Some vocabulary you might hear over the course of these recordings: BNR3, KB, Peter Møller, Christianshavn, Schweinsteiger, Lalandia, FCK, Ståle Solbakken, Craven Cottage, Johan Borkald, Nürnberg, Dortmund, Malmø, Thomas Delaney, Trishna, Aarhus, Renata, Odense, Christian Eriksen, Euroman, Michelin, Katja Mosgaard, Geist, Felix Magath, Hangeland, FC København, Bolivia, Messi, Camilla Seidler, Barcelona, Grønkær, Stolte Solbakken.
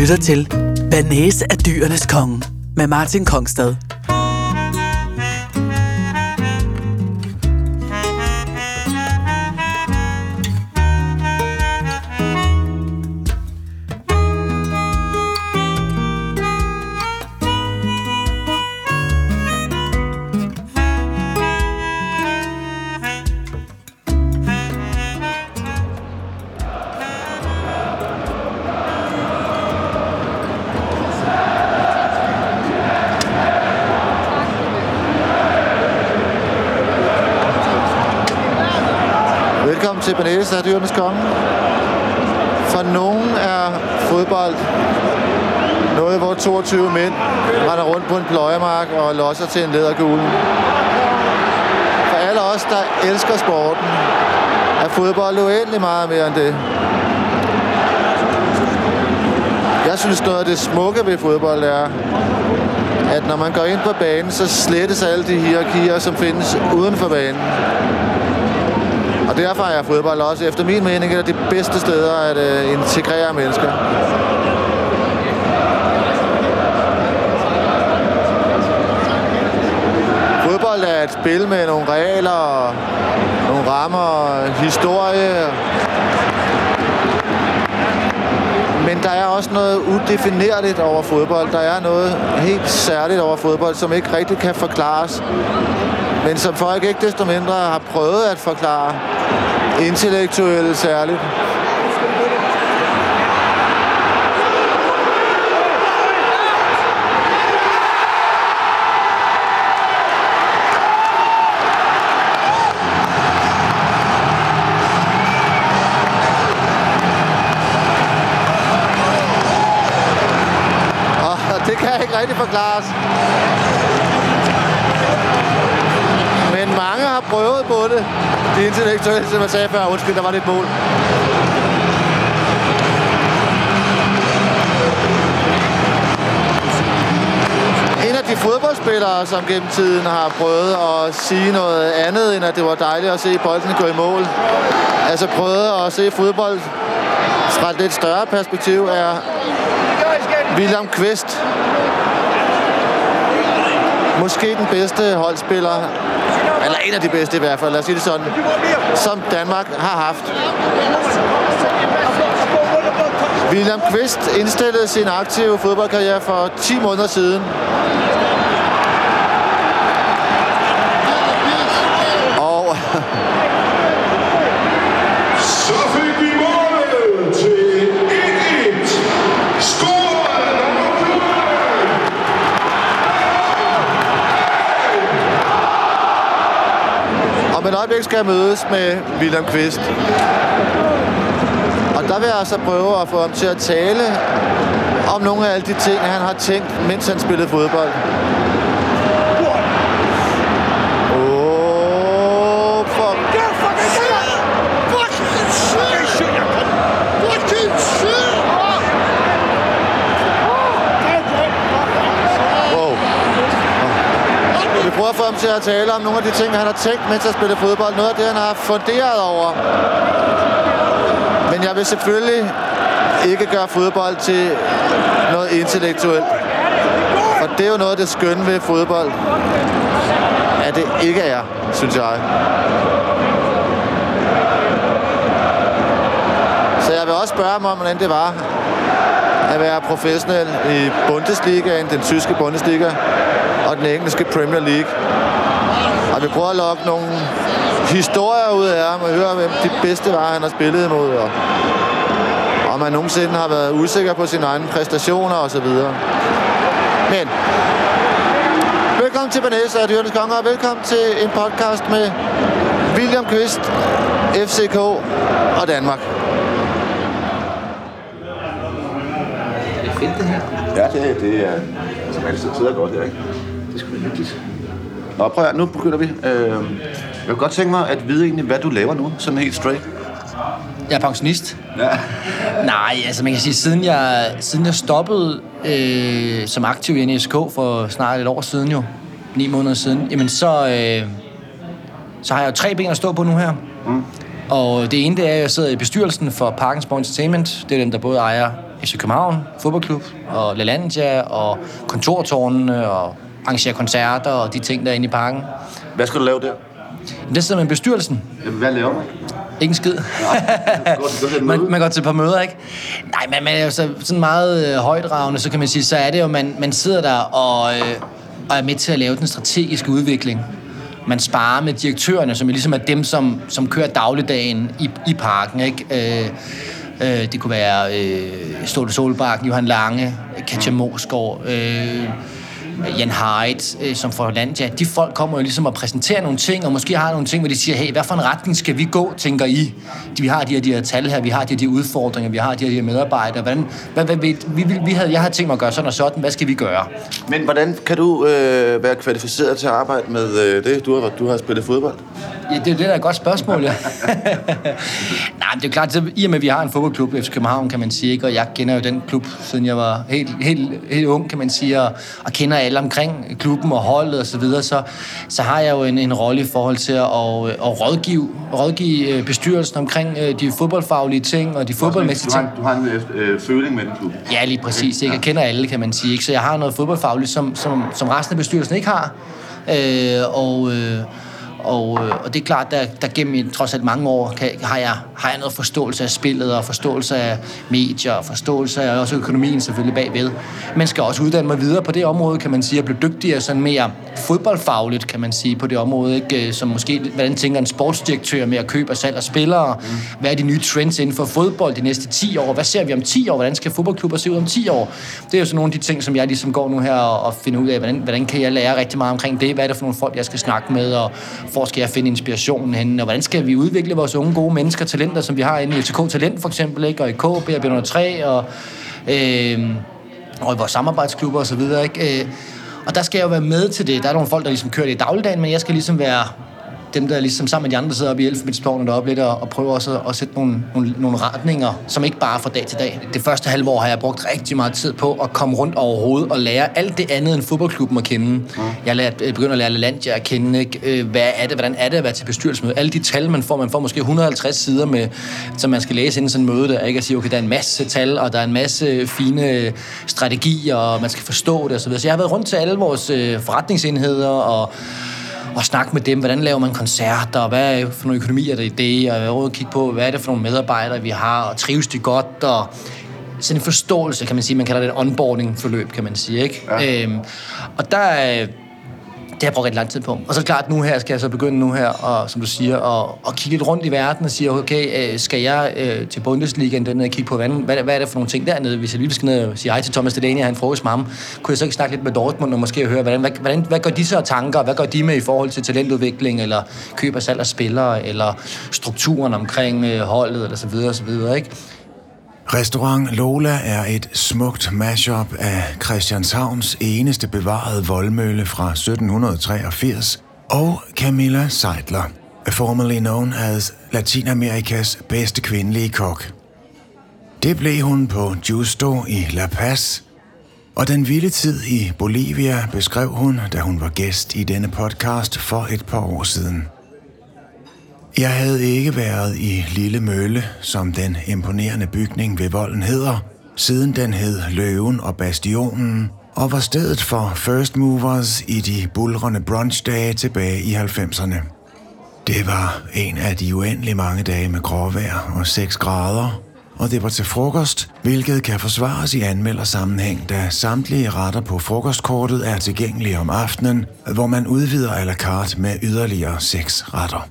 lytter til Banæs af dyrenes konge med Martin Kongstad. Til Banæs af dyrenes konge. For nogen er fodbold noget, hvor 22 mænd render rundt på en pløjemark og losser til en læderkugle. For alle os, der elsker sporten, er fodbold uendelig meget mere end det. Jeg synes, noget af det smukke ved fodbold er, at når man går ind på banen, så slettes alle de hierarkier, som findes uden for banen. Og derfor er fodbold også, efter min mening, et af de bedste steder at integrere mennesker. Fodbold er et spil med nogle regler, nogle rammer, historie. Men der er også noget udefinerligt over fodbold. Der er noget helt særligt over fodbold, som ikke rigtig kan forklares. Men som folk ikke desto mindre har prøvet at forklare intellektuelt særligt. Og det kan ikke rigtig forklares. Mange har prøvet på det. De intellektuelle, som jeg sagde før. Undskyld, der var lidt mål. En af de fodboldspillere, som gennem tiden har prøvet at sige noget andet, end at det var dejligt at se bolden gå i mål. Altså prøvet at se fodbold fra et lidt større perspektiv, er William Kvist. Måske den bedste holdspiller, eller en af de bedste i hvert fald, lad os sige det sådan, som Danmark har haft. William Kvist indstillede sin aktive fodboldkarriere for 10 måneder siden. Og så fik vi målet til 1-1. Om et øjeblik skal jeg mødes med William Kvist. Og der vil jeg altså prøve at få ham til at tale om nogle af alle de ting, han har tænkt, mens han spillede fodbold. Jeg prøver at få ham til at tale om nogle af de ting, han har tænkt, mens han spiller fodbold. Noget af det, han har funderet over. Men jeg vil selvfølgelig ikke gøre fodbold til noget intellektuelt. For det er jo noget af det skønne ved fodbold. At det ikke er, synes jeg. Så jeg vil også spørge ham om, hvordan det var at være professionel i Bundesligaen, den tyske Bundesliga, og den engelske Premier League. Og vi prøver at lokke nogle historier ud af ham og høre, hvem de bedste var, han har spillet imod. Og om han nogensinde har været usikker på sine egne præstationer osv. Men velkommen til Banæs af dyrenes konge, og velkommen til en podcast med William Kvist, FCK og Danmark. Er det fedt, det her? Ja, det er... Som altid sidder godt her, ikke? Det skulle være hyggeligt. Nå, prøv at, nu begynder vi. Jeg vil godt tænke mig at vide egentlig, hvad du laver nu, sådan helt straight. Jeg er pensionist. Ja. Nej, altså man kan sige, siden jeg stoppede som aktiv i NSK for snart et år siden jo, 9 måneder siden, jamen så har jeg jo 3 ben at stå på nu her. Mm. Og det ene, det er, at jeg sidder i bestyrelsen for Parkens Entertainment. Det er dem, der både ejer FC København Fodboldklub og Lalandia og kontortårnene og arrangere koncerter og de ting, der er inde i parken. Hvad skal du lave der? Det sidder man i bestyrelsen. Hvad laver man? Ikke en skid. Man går til et par møder, ikke? Nej, men man er jo sådan meget højdragende, så kan man sige, så er det jo, man sidder der og er med til at lave den strategiske udvikling. Man sparer med direktørerne, som ligesom er dem, som kører dagligdagen i parken, ikke? Det kunne være Stolte Solbakken, Johan Lange, Katja Mosgaard, Jan Hight, som fra Lalandia, de folk kommer jo ligesom og præsenterer nogle ting, og måske har nogle ting, hvor de siger, hey, hvad for en retning skal vi gå, tænker I? Vi har de her tal her, vi har de her udfordringer, vi har de her medarbejdere. Jeg har tænkt mig at gøre sådan og sådan, hvad skal vi gøre? Men hvordan kan du være kvalificeret til at arbejde med det? Du har spillet fodbold. Ja, det er et godt spørgsmål, ja. Nej, men det er klart, i og med, at vi har en fodboldklub i FC København, kan man sige, ikke? Og jeg kender jo den klub, siden jeg var helt ung, kan man sige, og kender alle omkring klubben og holdet og så videre, så har jeg jo en rolle i forhold til at rådgive bestyrelsen omkring de fodboldfaglige ting og de fodboldmæssige ting. Du har en føling med den klub. Ja, lige præcis. Ikke? Jeg kender alle, kan man sige. Ikke? Så jeg har noget fodboldfagligt, som resten af bestyrelsen ikke har. Og det er klart, der gennem trods alt mange år har jeg noget forståelse af spillet og forståelse af medier og forståelse af også økonomien selvfølgelig bagved. Man skal også uddanne mig videre på det område, kan man sige, at blive dygtigere sådan mere fodboldfagligt, kan man sige, på det område, ikke? Som måske, hvordan tænker en sportsdirektør med at købe og salg af spillere? Hvad er de nye trends inden for fodbold de næste 10 år? Hvad ser vi om 10 år? Hvordan skal fodboldklubber se ud om 10 år? Det er jo sådan nogle af de ting, som jeg ligesom går nu her og finder ud af, hvordan kan jeg lære rigtig meget omkring det? Hvad er det for nogle folk, jeg skal snakke med? Og hvor skal jeg finde inspirationen henne, og hvordan skal vi udvikle vores unge gode mennesker, talenter, som vi har inde i LTK Talent for eksempel, ikke? Og i KB og BNR3 og i vores samarbejdsklubber og så videre, ikke? Og der skal jeg jo være med til det. Der er nogle folk, der ligesom kører det i dagligdagen, men jeg skal ligesom være dem, der ligesom sammen med de andre, der sidder oppe i elfenbenstårnet deroppe lidt og prøver også at sætte nogle retninger, som ikke bare er fra dag til dag. Det første halve år har jeg brugt rigtig meget tid på at komme rundt overhovedet og lære alt det andet end fodboldklubben at kende. Jeg begynder at lære Lalandia at kende, ikke? Hvad er det, hvordan er det at være til bestyrelsesmøde? Alle de tal, man får måske 150 sider med, som man skal læse inden sådan en møde der, ikke? At sige, okay, der er en masse tal, og der er en masse fine strategier, og man skal forstå det og så videre. Så jeg har været rundt til alle vores forretningsenheder og snakke med dem, hvordan laver man koncerter, hvad for nogle økonomier der er i det, og råd at kigge på, hvad er det for nogle medarbejdere, vi har, og trives de godt, og sådan en forståelse, kan man sige, man kalder det et onboarding-forløb, kan man sige, ikke? Ja. Og der, det har jeg brugt rigtig lang tid på. Og så er det klart, nu her skal jeg så begynde nu her, og, som du siger, at kigge lidt rundt i verden og sige, okay, skal jeg til Bundesligaen dernede og kigge på, hvad er det for nogle ting dernede? Hvis jeg lige skal ned og sige hej til Thomas Delaney og have en frokost med ham, kunne jeg så ikke snakke lidt med Dortmund og måske høre, hvad gør de så af tanker? Hvad gør de med i forhold til talentudvikling, eller køb og salg af spillere, eller strukturen omkring holdet, eller så videre, ikke? Restaurant Lola er et smukt mashup af Christianshavns eneste bevarede voldmølle fra 1783 og Camilla Seidler, formerly known as Latinamerikas bedste kvindelige kok. Det blev hun på Justo i La Paz, og den vilde tid i Bolivia beskrev hun, da hun var gæst i denne podcast for et par år siden. Jeg havde ikke været i Lille Mølle, som den imponerende bygning ved volden hedder, siden den hed Løven og Bastionen, og var stedet for first movers i de buldrende brunchdage tilbage i 90'erne. Det var en af de uendelig mange dage med gråvejr og 6 grader, og det var til frokost, hvilket kan forsvares i anmeldersammenhæng, da samtlige retter på frokostkortet er tilgængelige om aftenen, hvor man udvider à la carte med yderligere 6 retter.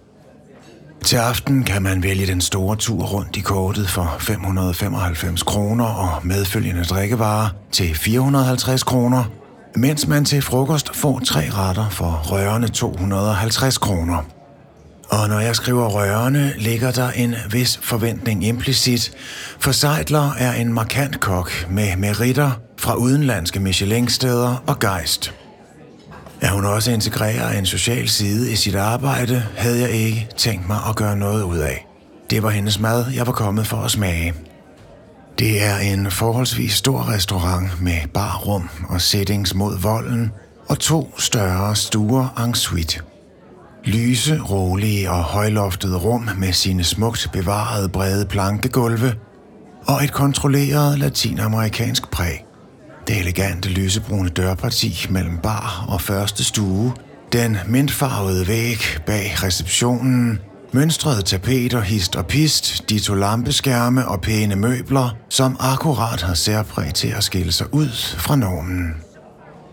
Til aften kan man vælge den store tur rundt i kortet for 595 kroner og medfølgende drikkevarer til 450 kroner, mens man til frokost får 3 retter for rørende 250 kroner. Og når jeg skriver rørende, ligger der en vis forventning implicit, for Seidler er en markant kok med meritter fra udenlandske Michelin-steder og Geist. At hun også integrerer en social side i sit arbejde, havde jeg ikke tænkt mig at gøre noget ud af. Det var hendes mad, jeg var kommet for at smage. Det er en forholdsvis stor restaurant med barrum og settings mod volden og 2 større stuer en suite. Lyse, rolige og højloftede rum med sine smukt bevarede brede plankegulve, og et kontrolleret latinamerikansk præg. Det elegante lysebrune dørparti mellem bar og første stue, den mintfarvede væg bag receptionen, mønstrede tapeter, hist og pist, ditto lampeskærme og pæne møbler, som akkurat har særpræg til at skille sig ud fra normen.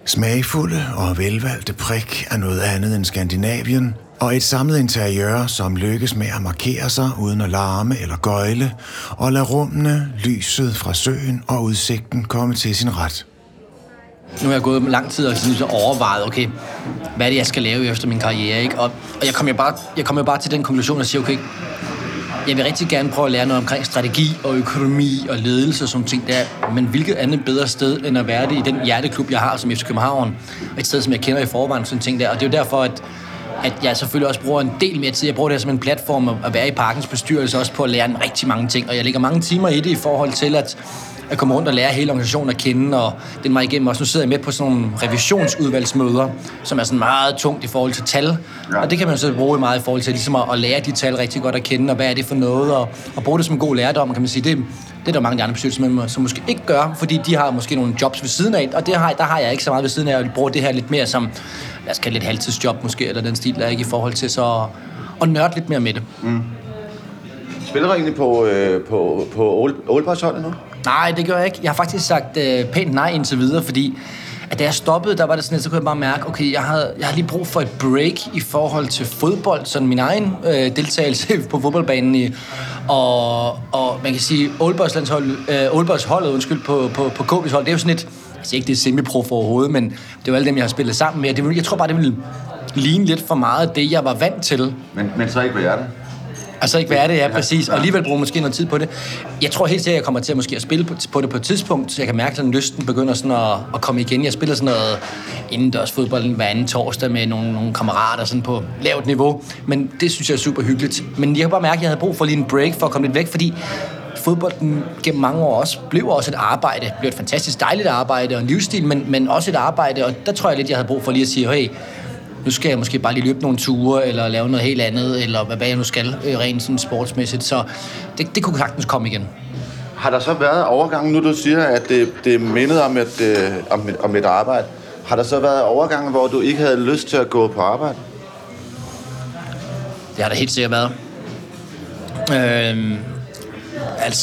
Smagfulde og velvalgte prik er noget andet end Skandinavien, og et samlet interiør, som lykkes med at markere sig uden at larme eller gøjle, og lade rummene, lyset fra søen og udsigten komme til sin ret. Nu har jeg gået lang tid og så overvejet, okay, hvad er det, jeg skal lave efter min karriere, ikke? Og jeg kom jo bare til den konklusion og siger, okay, jeg vil rigtig gerne prøve at lære noget omkring strategi og økonomi og ledelse og sådan ting der, men hvilket andet bedre sted end at være det i den hjerteklub, jeg har som FC København, et sted, som jeg kender i forvejen, sådan ting der, og det er jo derfor, at jeg selvfølgelig også bruger en del mere tid. Jeg bruger det her som en platform at være i parkens bestyrelse, også på at lære rigtig mange ting. Og jeg lægger mange timer i det i forhold til at komme rundt og lære hele organisationen at kende, og den mig igennem også. Nu sidder jeg med på sådan nogle revisionsudvalgsmøder, som er sådan meget tungt i forhold til tal. Og det kan man så bruge meget i forhold til ligesom at lære de tal rigtig godt at kende, og hvad er det for noget, og bruge det som en god lærdom, kan man sige. Det er der mange af de andre bestyrelsesmedlemmer, som måske ikke gør, fordi de har måske nogle jobs ved siden af, og der har jeg ikke så meget ved siden af, og jeg bruger det her lidt mere som, lad os kalde lidt halvtidsjob måske, eller den stil, der er ikke i forhold til så at nørde lidt mere med det. Mm. Spiller du egentlig på Ålborgsholdet nu? Nej, det gør jeg ikke. Jeg har faktisk sagt pænt nej indtil videre, fordi at da jeg stoppede, der var det sådan, så kunne jeg bare mærke, okay, jeg har lige brug for et break i forhold til fodbold, sådan min egen deltagelse på fodboldbanen og man kan sige, Ålborgsholdet, på KB's hold, det er jo sådan et, altså ikke det semi-prof overhovedet, men det var alle dem, jeg har spillet sammen med, jeg tror bare, det ville ligne lidt for meget af det, jeg var vant til. Men så ikke på hjertet? Og så ikke være det, ja, præcis. Og alligevel bruge måske noget tid på det. Jeg tror helt sikkert, jeg kommer til at måske at spille på det på et tidspunkt, så jeg kan mærke, at lysten begynder sådan at komme igen. Jeg spiller sådan noget indendørs fodbold hver anden torsdag med nogle kammerater sådan på lavt niveau. Men det synes jeg er super hyggeligt. Men jeg kan bare mærke, at jeg havde brug for lige en break for at komme lidt væk, fordi fodbolden gennem mange år også blev også et arbejde. Det blev et fantastisk dejligt arbejde og en livsstil, men også et arbejde. Og der tror jeg lidt, jeg havde brug for lige at sige, hey, nu skal jeg måske bare lige løbe nogle ture, eller lave noget helt andet, eller hvad jeg nu skal, rent sådan sportsmæssigt. Så det kunne sagtens komme igen. Har der så været overgangen, nu du siger, at det mindede om et arbejde, har der så været overgangen, hvor du ikke havde lyst til at gå på arbejde? Det har der helt sikkert været. Jeg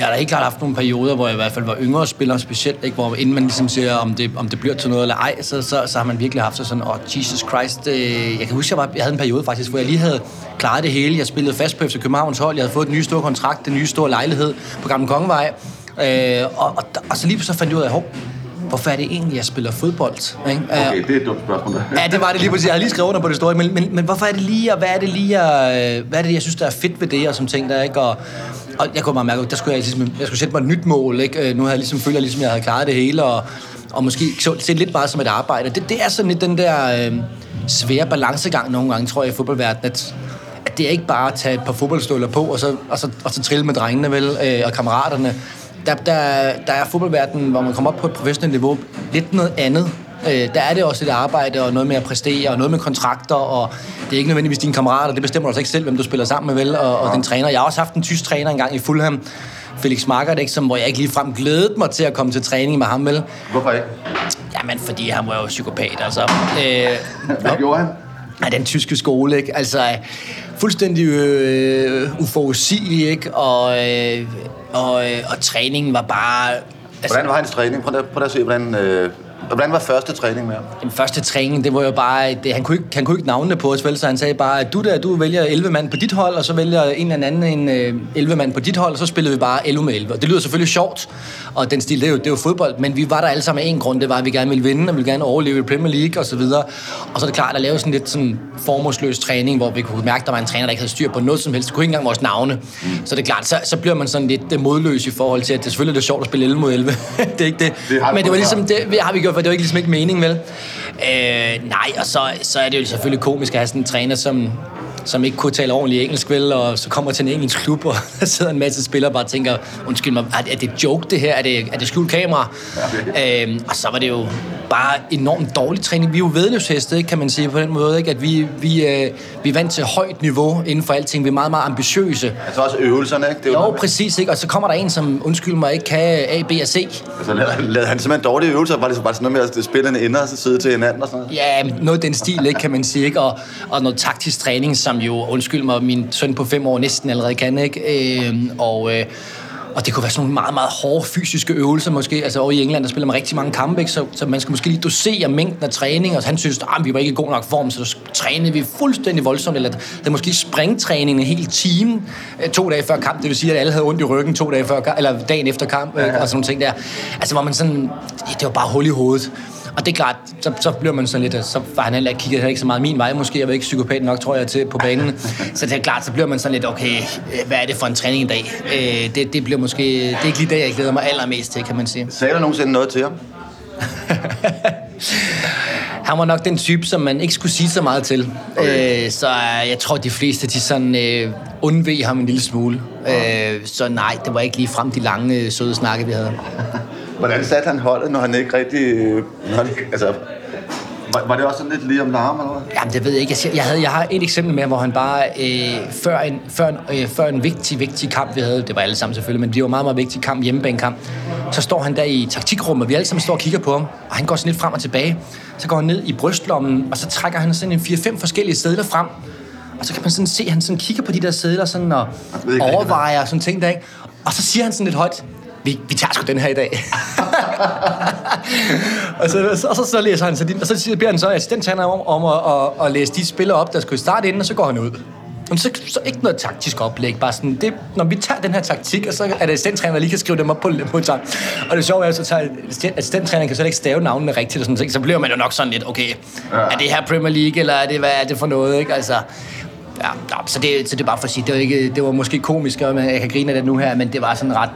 har da helt klart haft nogle perioder, hvor jeg i hvert fald var yngre spiller specielt, ikke? Hvor inden man ligesom siger, om det bliver til noget eller ej, så har man virkelig haft sådan, Jesus Christ, jeg kan huske, jeg havde en periode faktisk, hvor jeg lige havde klaret det hele, jeg spillede fast på FC Københavns hold, jeg havde fået den nye store kontrakt, den nye store lejlighed på Gamle Kongevej, og så lige så fandt jeg ud af, hvorfor er det egentlig, jeg spiller fodbold? Ikke? Okay, det er et dumt spørgsmål. Ja, det var det lige præcis. Jeg havde lige skrevet under på det store, men hvorfor er det lige, og hvad er det, jeg synes, der er fedt ved det, og som ting, der ikke? Og jeg kunne bare mærke, at jeg skulle sætte mig et nyt mål, ikke? Nu havde jeg ligesom jeg havde klaret det hele, og måske se lidt bare som et arbejde. Det er sådan lidt den der svære balancegang nogle gange, tror jeg, i fodboldverdenen, at det er ikke bare at tage et par fodboldstøvler på, og så trille med drengene, vel, og kammeraterne. Der er fodboldverdenen, hvor man kommer op på et professionelt niveau, lidt noget andet. Der er det også et arbejde og noget med at præstere og noget med kontrakter, og det er ikke nødvendigvis dine kammerater, det bestemmer du altså ikke selv, hvem du spiller sammen med, vel, og den træner. Jeg har også haft en tysk træner engang i Fulham, Felix Magath, ikke, som hvor jeg ikke ligefrem glædede mig til at komme til træning med ham, vel. Hvorfor ikke? Jamen, fordi han var jo psykopat, altså. Hvad gjorde han? Ja, den tyske skole, ikke? Altså, fuldstændig uforudsigelig, ikke? Og træningen var bare... Altså, hvordan var hans træning? Prøv at se, hvordan var første træning med ham? Den første træning, det var jo bare... Han kunne ikke navnene på os, vel, så han sagde bare, du vælger 11 mand på dit hold, og så vælger en eller anden 11 mand på dit hold, og så spillede vi bare 11 med 11. Det lyder selvfølgelig sjovt, og den stil, det er jo fodbold, men vi var der alle sammen af en grund. Det var, at vi gerne ville vinde, og vi ville gerne overleve i Premier League, og så videre. Og så er det klart, at lave sådan lidt sådan formålsløs træning, hvor vi kunne mærke, at der var en træner, der ikke havde styr på noget som helst. Det kunne ikke engang vores navne. Så det er klart, så bliver man sådan lidt modløs i forhold til, at det selvfølgelig er det sjovt at spille 11 mod 11. Det er ikke det. Men det var ligesom det, har vi gjort, for det var ikke ligesom ikke mening, vel? Nej, og så er det jo selvfølgelig komisk at have sådan en træner, som som ikke kunne tale ordentligt engelsk, vel, og så kommer til en engelsk klub, og der sidder en masse spillere og bare tænker, undskyld mig, er det joke det her? Er det skjult kamera? Ja. Og så var det jo bare enormt dårlig træning. Vi er jo væddeløbsheste, kan man sige på den måde, ikke? At vi er vant til højt niveau inden for alting. Vi er meget, meget ambitiøse. Altså også øvelserne, ikke? Det er jo præcis, ikke? Og så kommer der en, som undskyld mig, ikke kan A, B og C. Altså lavede han simpelthen dårlige øvelser, var det så bare sådan noget med, at spillerne ender og sidder til hinanden og sådan noget? Ja, noget den stil, ikke, kan man sige, ikke? Og noget taktisk træning, som jo, undskyld mig, min søn på 5 år næsten allerede kan, ikke? Og det kunne være sådan nogle meget, meget hårde fysiske øvelser måske. Altså over i England, der spiller man rigtig mange kampe, ikke? Så man skal måske lige dosere mængden af træning, og han synes, at vi var ikke i god nok form, så trænede vi fuldstændig voldsomt, eller der måske springtræningen en hel time 2 dage før kamp, det vil sige, at alle havde ondt i ryggen 2 dage før kamp, eller dagen efter kamp, ikke? Og sådan nogle ting der. Altså var man sådan, det var bare hul i hovedet. Og det er klart, så bliver man sådan lidt, så var han heller ikke kigget ikke så meget min vej måske, jeg var ikke psykopat nok, tror jeg, til på banen. Så det er klart, så bliver man sådan lidt, okay, hvad er det for en træning i dag? Det bliver måske, det er ikke lige det, jeg glæder mig allermest til, kan man sige. Sagde du nogensinde noget til ham? Han var nok den type, som man ikke skulle sige så meget til. Okay. Så jeg tror, de fleste, de sådan undveg ham en lille smule. Okay. Så nej, det var ikke lige frem de lange, søde snakke, vi havde. Hvordan satte han holdet, når han ikke rigtig... Altså, var det også sådan lidt lige om larm eller noget? Jamen, det ved jeg ikke. Jeg har et eksempel med, hvor han bare... Før en vigtig kamp, vi havde... Det var alle sammen selvfølgelig, men det var meget, meget vigtig kamp, hjemmebanekamp. Så står han der i taktikrummet, og vi alle sammen står og kigger på ham. Og han går sådan lidt frem og tilbage. Så går han ned i brystlommen, og så trækker han sådan en 4-5 forskellige sedler frem. Og så kan man sådan se, at han sådan kigger på de der sedler sådan, og overvejer og sådan ting der, ikke? Og så siger han sådan lidt højt... Vi tager sgu den her i dag. og så læser han så din, og så beder han så assistenttræneren om at læse de spillere op, der skulle starte inden, og så går han ud. Og så ikke noget taktisk oplæg, bare sådan, det, når vi tager den her taktik, og så er det assistenttræneren, der lige kan skrive dem op på tavlen. Og det sjove er, så tager assistenttræneren kan så ikke stave navnene rigtigt, og sådan ting, så bliver man jo nok sådan lidt, okay, er det her Premier League, eller hvad er det for noget, ikke? Altså... Ja, så det er bare for at sige, det var måske komisk, og jeg kan grine af det nu her, men det var sådan ret...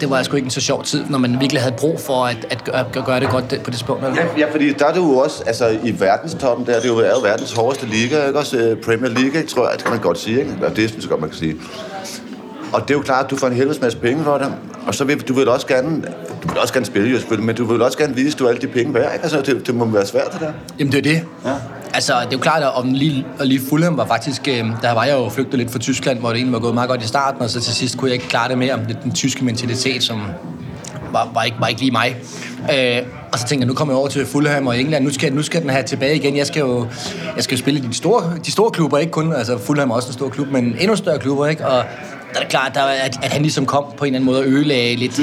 det var sgu ikke en så sjov tid, når man virkelig havde brug for at gøre det godt på det punkt. Ja, fordi der er det jo også, altså i verdenstoppen, der er det jo verdens hårdeste liga, ikke også? Premier League, tror jeg, det kan man godt sige, ikke? Ja, det synes jeg godt, man kan sige. Og det er jo klart, at du får en helvedes masse penge for det, og så vil du vil også gerne spille, jo selvfølgelig, men du vil også gerne vise, at du har alle de penge værd, ikke? Altså, det må være svært, det der. Jamen, det er det. Ja. Altså, det er jo klart, at lige Fulham var faktisk... Der var jeg jo flygtet lidt fra Tyskland, hvor det egentlig var gået meget godt i starten, og så til sidst kunne jeg ikke klare det mere om den tyske mentalitet, som var ikke lige mig. Og så tænkte jeg, nu kommer jeg over til Fulham og England, nu skal den her tilbage igen. Jeg skal jo spille i de store klubber, ikke kun... Altså, Fulham er også en stor klub, men endnu større klubber, ikke? Og der er det klart, at han ligesom kom på en eller anden måde og ødelagde lidt...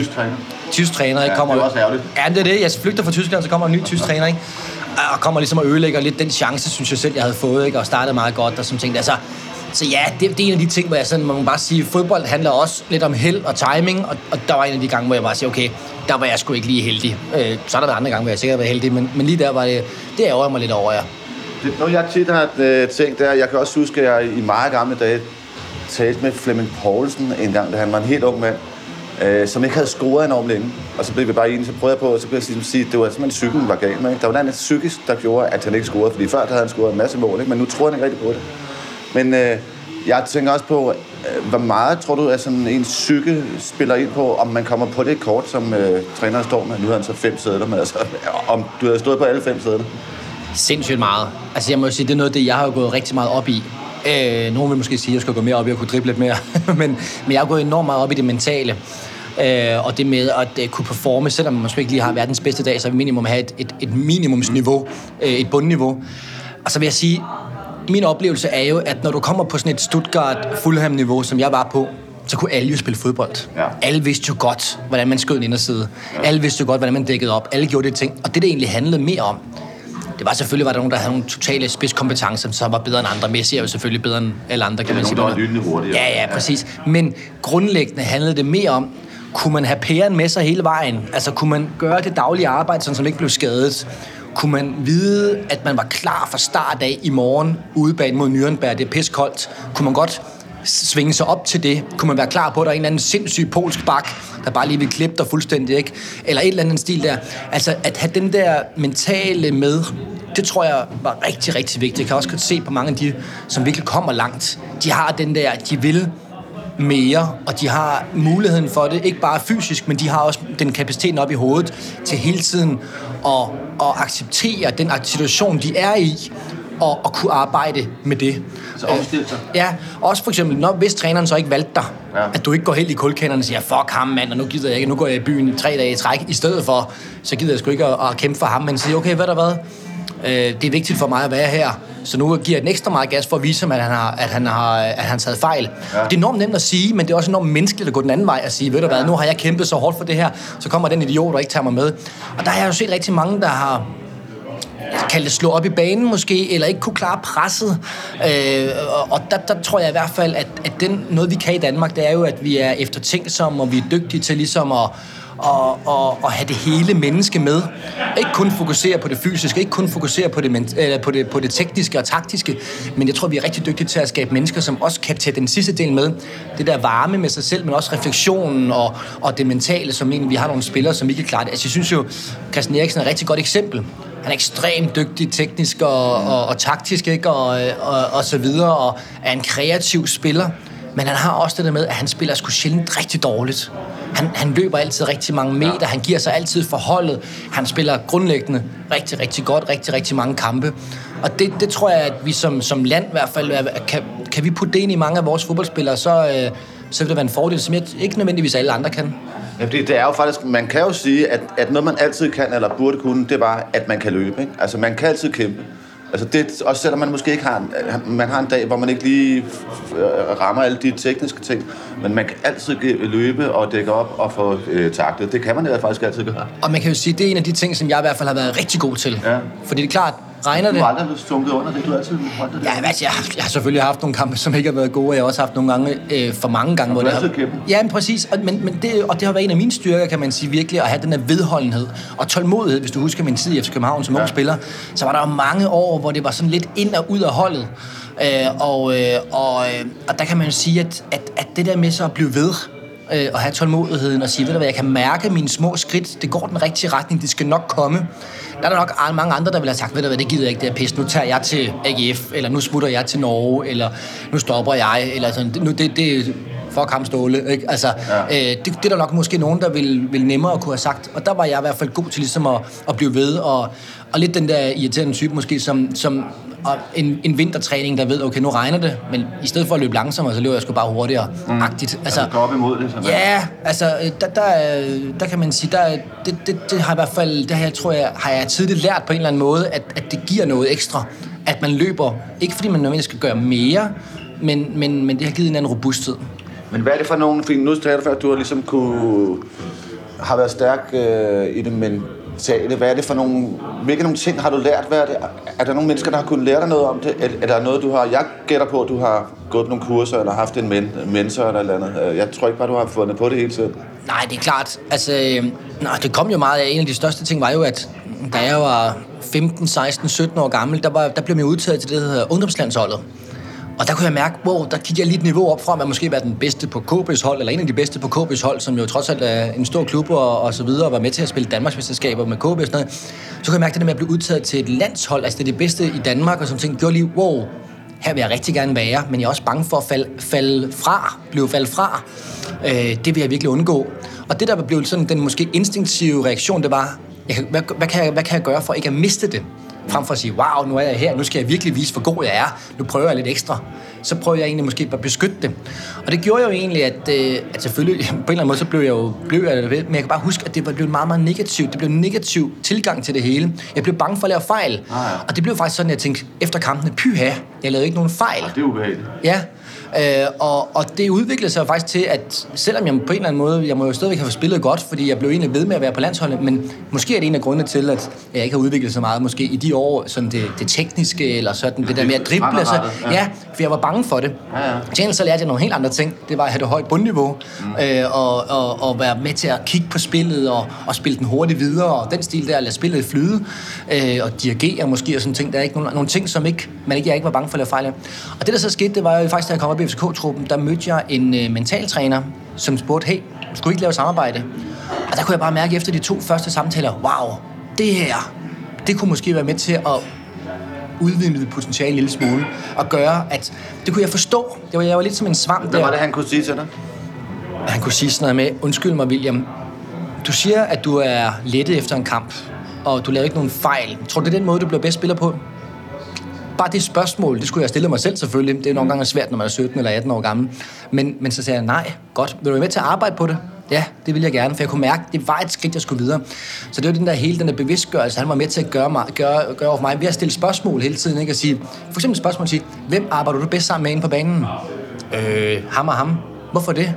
Tysk træner, ikke? Kommer, ja, det er også ærgerligt. Ja, det er det. Jeg flygter fra Tyskland, så kommer en ny tysk træner, ikke? Og kommer ligesom og ødelægger lidt den chance, synes jeg selv, jeg havde fået, ikke? Og startede meget godt og sådan ting. Altså, så ja, det er en af de ting, hvor jeg sådan, man må bare sige, fodbold handler også lidt om held og timing, og der var en af de gange, hvor jeg bare siger, okay, der var jeg sgu ikke lige heldig. Så er der andre gange, hvor jeg sikkert har været heldig, men lige der var det ærger mig lidt over, ja. Det, når jeg tit har tænkt der, jeg kan også huske, at jeg i meget gamle dage talte med Flemming Poulsen en gang, da han var en helt ung mand, som ikke havde scoret enormt længe. Og så blev vi bare enige, så prøvede jeg på, og så kunne jeg sige, at det var simpelthen psyken var galt med, ikke? Der var noget psykisk, der gjorde, at han ikke scorede, fordi før der havde han scoret en masse mål, ikke? Men nu tror han ikke rigtig på det. Men jeg tænker også på, hvor meget tror du, at sådan en psyke spiller ind på, om man kommer på det kort, som træneren står med? Nu har han så 5 sædler med, altså om du havde stået på alle 5 sædler. Sindssygt meget. Altså jeg må sige, det er noget, det jeg har gået rigtig meget op i. Nogen vil måske sige, at jeg skal gå mere op i at kunne drible lidt mere, men jeg har gået enormt meget op i det mentale, og det med at kunne performe, selvom man måske ikke lige har verdens bedste dag, så vil minimum have et minimumsniveau, et bundniveau. Og så vil jeg sige, min oplevelse er jo, at når du kommer på sådan et Stuttgart-Fulham-niveau, som jeg var på, så kunne alle jo spille fodbold. Ja. Alle vidste jo godt, hvordan man skød en inderside. Ja. Alle vidste jo godt, hvordan man dækkede op. Alle gjorde det ting, og det egentlig handlede mere om, det var selvfølgelig, var der nogen, der havde nogle totale spidskompetencer, som var bedre end andre. Messi er jo selvfølgelig bedre end alle andre, kan man sige. Det er nogen, der var lynende hurtigere. Ja, præcis. Men grundlæggende handlede det mere om, kunne man have pæren med sig hele vejen? Altså, kunne man gøre det daglige arbejde, sådan som ikke blev skadet? Kunne man vide, at man var klar fra start af i morgen, ude bag mod Nürnberg, det er pissekoldt? Kunne man godt svinge sig op til det? Kunne man være klar på, at der er en eller anden sindssyg polsk bak, der bare lige vil klippe dig fuldstændig, ikke? Eller et eller andet stil der. Altså, at have den der mentale med, det tror jeg var rigtig, rigtig vigtigt. Jeg kan også godt se på mange af de, som virkelig kommer langt. De har den der, de vil mere, og de har muligheden for det, ikke bare fysisk, men de har også den kapaciteten op i hovedet til hele tiden at acceptere den situation, de er i, og kunne arbejde med det. Så omstille sig. Ja, også for eksempel, hvis træneren så ikke valgte dig, ja, at du ikke går helt i kulkænderne og siger, fuck ham mand, og nu gider jeg ikke, nu går jeg i byen i 3 dage i træk, i stedet for, så gider jeg sgu ikke at kæmpe for ham, men sige, okay, hvad der hvad? Det er vigtigt for mig at være her, så nu giver jeg den ekstra meget gas for at vise mig, at han taget fejl. Ja. Det er enormt nemt at sige, men det er også enormt menneskeligt at gå den anden vej og sige, ved du hvad, nu har jeg kæmpet så hårdt for det her, så kommer den idiot, der ikke tager mig med. Og der har jeg jo set rigtig mange, der har kaldt det slå op i banen måske, eller ikke kunne klare presset. Og der tror jeg i hvert fald, at den, noget vi kan i Danmark, det er jo, at vi er eftertænksomme, og vi er dygtige til ligesom at og have det hele menneske med. Ikke kun fokusere på det fysiske, ikke kun fokusere på det tekniske og taktiske, men jeg tror, vi er rigtig dygtige til at skabe mennesker, som også kan tage den sidste del med. Det der varme med sig selv, men også refleksionen og det mentale, som egentlig vi har nogle spillere, som ikke kan klare det. Altså, jeg synes jo, Christian Eriksen er et rigtig godt eksempel. Han er ekstremt dygtig teknisk og taktisk, ikke? Og så videre, og er en kreativ spiller. Men han har også det der med, at han spiller sgu sjældent rigtig dårligt. Han løber altid rigtig mange meter, han giver sig altid for holdet. Han spiller grundlæggende rigtig, rigtig godt, rigtig, rigtig mange kampe. Og det tror jeg, at vi som land i hvert fald, kan vi putte det ind i mange af vores fodboldspillere, så vil det være en fordel, som jeg ikke nødvendigvis alle andre kan. Ja, fordi det er jo faktisk, man kan jo sige, at noget man altid kan, eller burde kunne, det var, at man kan løbe, ikke? Altså man kan altid kæmpe. Altså det, også selvom man måske ikke har en dag, hvor man ikke lige rammer alle de tekniske ting, men man kan altid løbe og dække op og få taklet. Det kan man i hvert fald faktisk altid gøre. Og man kan jo sige, at det er en af de ting, som jeg i hvert fald har været rigtig god til. Ja. Fordi det er klart, regner det. Du har aldrig blevet sunket under det, du har altid holdt det. Ja, jeg har selvfølgelig haft nogle kampe, som ikke har været gode, og jeg har også haft nogle gange, for mange gange, hvor det har... Ja, men præcis, og det har været en af mine styrker, kan man sige virkelig, at have den her vedholdenhed og tålmodighed. Hvis du husker min tid i FC København som ung spiller, så var der jo mange år, hvor det var sådan lidt ind og ud af holdet. Og der kan man jo sige, at det der med så at blive ved, og have tålmodigheden og sige, ved du hvad, jeg kan mærke mine små skridt, det går den rigtige retning, det skal nok komme. Der er der nok mange andre, der vil have sagt, ved du hvad, det gider jeg ikke, det her pis, nu tager jeg til AGF, eller nu smutter jeg til Norge, eller nu stopper jeg, eller sådan, nu det fuck ham Ståle, ikke? Altså, det er der nok måske nogen, der vil nemmere at kunne have sagt, og der var jeg i hvert fald god til ligesom at blive ved, og lidt den der irriterende type måske, som og en vintertræning, der ved, okay, nu regner det, men i stedet for at løbe langsommere, så løber jeg sgu bare hurtigere, agtigt. Altså, ja, du går op imod det, sådan. Ja, altså, der kan man sige, det har i hvert fald, det her, tror jeg, har jeg tidligt lært på en eller anden måde, at det giver noget ekstra, at man løber, ikke fordi man nødvendigvis skal gøre mere, men det har givet en anden robusthed. Men hvad er det for nogen, fordi nu sagde du før, at du har ligesom har været stærk i det, men hvad er det for nogle... Hvilke nogle ting har du lært? Hvad er det? Er der nogle mennesker, der har kunnet lære dig noget om det? Er der noget, du har... Jeg gætter på, at du har gået på nogle kurser, eller haft en mentor eller andet. Jeg tror ikke bare, du har fundet på det hele tiden. Nej, det er klart. Altså, det kom jo meget af. En af de største ting var jo, at da jeg var 15, 16, 17 år gammel, der blev jeg udtaget til det, der hedder ungdomslandsholdet. Og der kunne jeg mærke, wow, der gik jeg lige et niveau op fra, at man måske var den bedste på KB's hold, eller en af de bedste på KB's hold, som jo trods alt er en stor klub og så videre, og var med til at spille Danmarksmesterskaber med KB og sådan noget. Så kunne jeg mærke det der med at blive udtaget til et landshold, altså det er det bedste i Danmark, og som tænkte, gjorde lige, wow, her vil jeg rigtig gerne være, men jeg er også bange for at falde fra. Det vil jeg virkelig undgå. Og det der blev sådan den måske instinktive reaktion, det var, hvad kan jeg gøre for ikke at miste det? Frem for at sige, wow, nu er jeg her, nu skal jeg virkelig vise, hvor god jeg er, nu prøver jeg lidt ekstra. Så prøver jeg egentlig måske bare at beskytte det. Og det gjorde jo egentlig, at selvfølgelig, på en eller anden måde, så blev jeg jo blød af det, men jeg kan bare huske, at det blev meget, meget negativt. Det blev en negativ tilgang til det hele. Jeg blev bange for at lave fejl. Og det blev faktisk sådan, at jeg tænkte, efter kampene, pyha, jeg lavede ikke nogen fejl. Det er ubehageligt. Ja. Og det udviklede sig faktisk til, at selvom jeg på en eller anden måde, jeg må jo stadigvæk have spillet godt, fordi jeg blev egentlig ved med at være på landsholdet, men måske er det en af grundene til, at jeg ikke har udviklet så meget, måske i de år, som det tekniske, eller sådan, det der med at drible sig. Ja, for jeg var bange for det. Til så lærte jeg nogle helt andre ting. Det var at have det højt bundniveau, og være med til at kigge på spillet, og spille den hurtigt videre, og den stil der, at lade spillet flyde, og dirigere måske, og sådan ting. Der er ikke nogle ting, som ikke, jeg ikke var bange for at lave fejl af. Og det, der så skete, det var jo faktisk, at jeg kom op i FCK-truppen, der mødte jeg en mentaltræner, som spurgte, hey, skulle ikke lave samarbejde? Og der kunne jeg bare mærke efter de 2 første samtaler, wow, det her, det kunne måske være med til at udvide mit potentiale en lille smule, og gøre, at det kunne jeg forstå. Det var, jeg var lidt som en svamp. Hvad var det, han kunne sige til dig? Han kunne sige sådan noget med, undskyld mig, William, du siger, at du er lettet efter en kamp, og du lavede ikke nogen fejl. Tror du, det er den måde, du bliver bedst spiller på? Bare det spørgsmål, det skulle jeg stille mig selv selvfølgelig. Det er nogle gange svært, når man er 17 eller 18 år gammel. Men så sagde jeg, nej, godt. Vil du være med til at arbejde på det? Ja, det ville jeg gerne, for jeg kunne mærke, at det var et skridt, jeg skulle videre. Så det var den der hele den der bevidstgørelse, han var med til at gøre over for mig ved at stille spørgsmål hele tiden. Ikke? At sige, for eksempel spørgsmål, sige, hvem arbejder du bedst sammen med inde på banen? Ham og ham. Hvorfor det?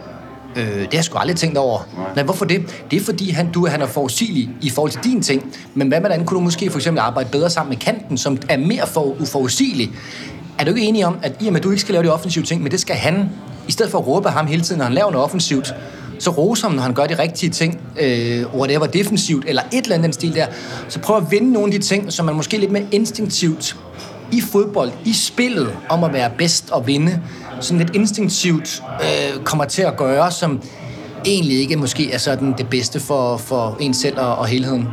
Det har jeg sgu aldrig tænkt over. Nej, hvorfor det? Det er fordi, han er forudsigelig i forhold til dine ting. Men hvad med andet? Kunne du måske for eksempel arbejde bedre sammen med kanten, som er mere uforudsigelig? Er du ikke enig om, at i og med, at du ikke skal lave de offensive ting, men det skal han, i stedet for at råbe ham hele tiden, når han laver noget offensivt, så rose ham, når han gør de rigtige ting, whatever, defensivt, eller et eller andet den stil der, så prøv at vinde nogle af de ting, som man måske lidt mere instinktivt i fodbold, i spillet, om at være bedst og vinde, sådan lidt instinktivt kommer til at gøre, som egentlig ikke måske er sådan det bedste for en selv og helheden.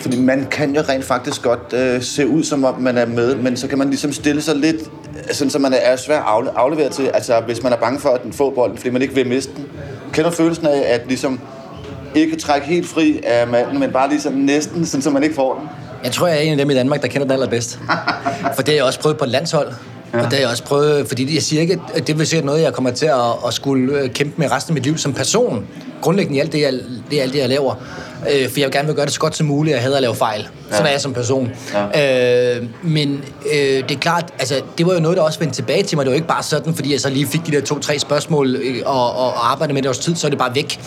Fordi man kan jo rent faktisk godt se ud, som om man er med, men så kan man ligesom stille sig lidt, sådan så man er svær at aflevere til, altså hvis man er bange for, at den får bolden, fordi man ikke vil miste den. Kender følelsen af, at ligesom ikke trække helt fri af manden, men bare ligesom næsten, sådan så man ikke får den? Jeg tror, jeg er en af dem i Danmark, der kender den allerbedst. For det har jeg også prøvet på et landshold. Ja. Og det har jeg også prøvet, fordi jeg siger ikke, at det vil sikkert noget, jeg kommer til at skulle kæmpe med resten af mit liv som person. Grundlæggende i alt det, jeg laver. For jeg vil gerne gøre det så godt som muligt, og jeg hader at lave fejl. Sådan er jeg som person. Ja. Men det er klart, altså, det var jo noget, der også vendte tilbage til mig. Det var jo ikke bare sådan, fordi jeg så lige fik de der 2-3 spørgsmål og arbejdede med det også tid, så er det bare væk.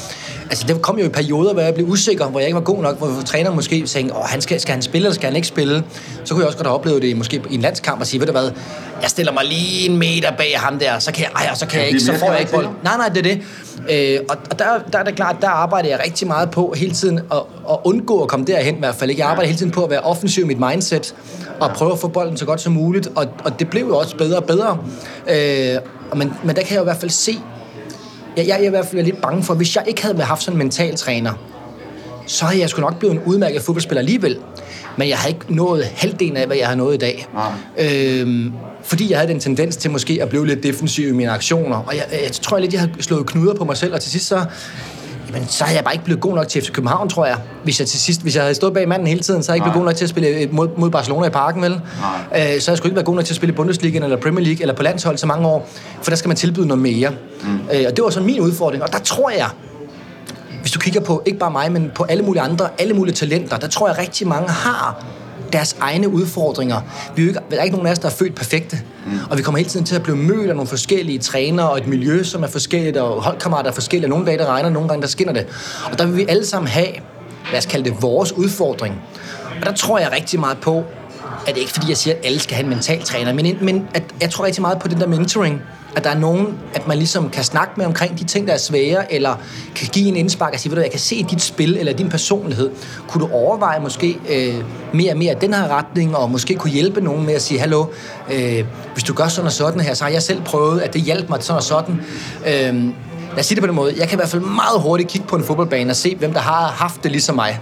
Altså, der kom jo i perioder, hvor jeg blev usikker, hvor jeg ikke var god nok, hvor træneren måske sagde, skal han spille, eller skal han ikke spille? Så kunne jeg også godt have oplevet det måske i en landskamp og sige, ved du hvad, jeg stiller mig lige en meter bag ham der, så får jeg ikke bold. Nej, det er det. Og der er det klart, der arbejder jeg rigtig meget på hele tiden at undgå at komme derhen i hvert fald. Jeg arbejder hele tiden på at være offensiv i mit mindset og prøve at få bolden så godt som muligt, og det blev jo også bedre og bedre. Men der kan jeg jo i hvert fald se, jeg er i hvert fald lidt bange for, at hvis jeg ikke havde haft sådan en mental træner, så havde jeg sgu nok blevet en udmærket fodboldspiller alligevel. Men jeg har ikke nået halvdelen af, hvad jeg har nået i dag. Fordi jeg havde den tendens til måske at blive lidt defensiv i mine aktioner. Og jeg tror lidt, jeg har slået knuder på mig selv, og til sidst så havde jeg bare ikke blevet god nok til FC København, tror jeg. Hvis jeg havde stået bag manden hele tiden, så havde jeg ikke blevet god nok til at spille mod Barcelona i Parken, vel? Så jeg skulle ikke være god nok til at spille i Bundesliga eller Premier League eller på landshold så mange år, for der skal man tilbyde noget mere. Og det var sådan min udfordring, og der tror jeg, hvis du kigger på ikke bare mig, men på alle mulige andre, alle mulige talenter, der tror jeg rigtig mange har deres egne udfordringer. Der er ikke nogen af os, der er født perfekte. Og vi kommer hele tiden til at blive mødt af nogle forskellige trænere og et miljø, som er forskelligt, og holdkammerater er forskellige. Nogle dage, der regner, nogle gange, der skinner det. Og der vil vi alle sammen have, lad os kalde det, vores udfordring. Og der tror jeg rigtig meget på, at det er ikke fordi, jeg siger, at alle skal have en mental træner, men at jeg tror rigtig meget på den der mentoring, at der er nogen, at man ligesom kan snakke med omkring de ting, der er svære, eller kan give en indspark og sige, ved du, jeg kan se dit spil eller din personlighed. Kunne du overveje måske mere og mere den her retning, og måske kunne hjælpe nogen med at sige, hallo, hvis du gør sådan og sådan her, så har jeg selv prøvet, at det hjalp mig sådan og sådan. Lad os sige det på den måde. Jeg kan i hvert fald meget hurtigt kigge på en fodboldbane og se, hvem der har haft det ligesom mig.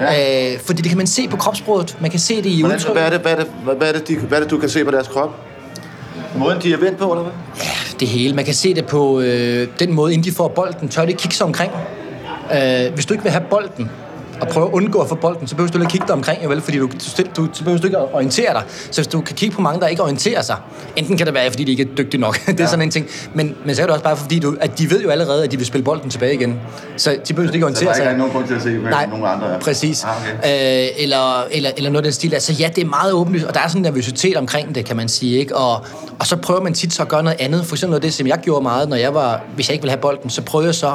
Ja. Fordi det kan man se på kropsproget. Man kan se det i udtryk. Hvad er det, du kan se på deres krop? Måden, de er vendt på, eller hvad? Ja, det hele. Man kan se det på den måde, inden de får bolden. Tør de kigge sig omkring? Hvis du ikke vil have bolden, og prøve at undgå at få bolden, så behøver du ikke kigge dig omkring, vel? Fordi så behøver du ikke at orientere dig. Så hvis du kan kigge på mange, der ikke orienterer sig, enten kan det være, fordi de ikke er dygtige nok. Det er sådan en ting. Men så er det også bare, fordi at de ved jo allerede, at de vil spille bolden tilbage igen. Så de behøver ikke orientere sig. Så der er ikke nogen grund til at se, hvem nogen andre er. Præcis. Okay. Eller noget af den stil. Altså ja, det er meget åbenlyst, og der er sådan en nervøsitet omkring det, kan man sige, ikke? Og så prøver man tit så at gøre noget andet. For eksempel noget af det, som jeg gjorde meget, hvis jeg ikke ville have bolden, så prøvede jeg så.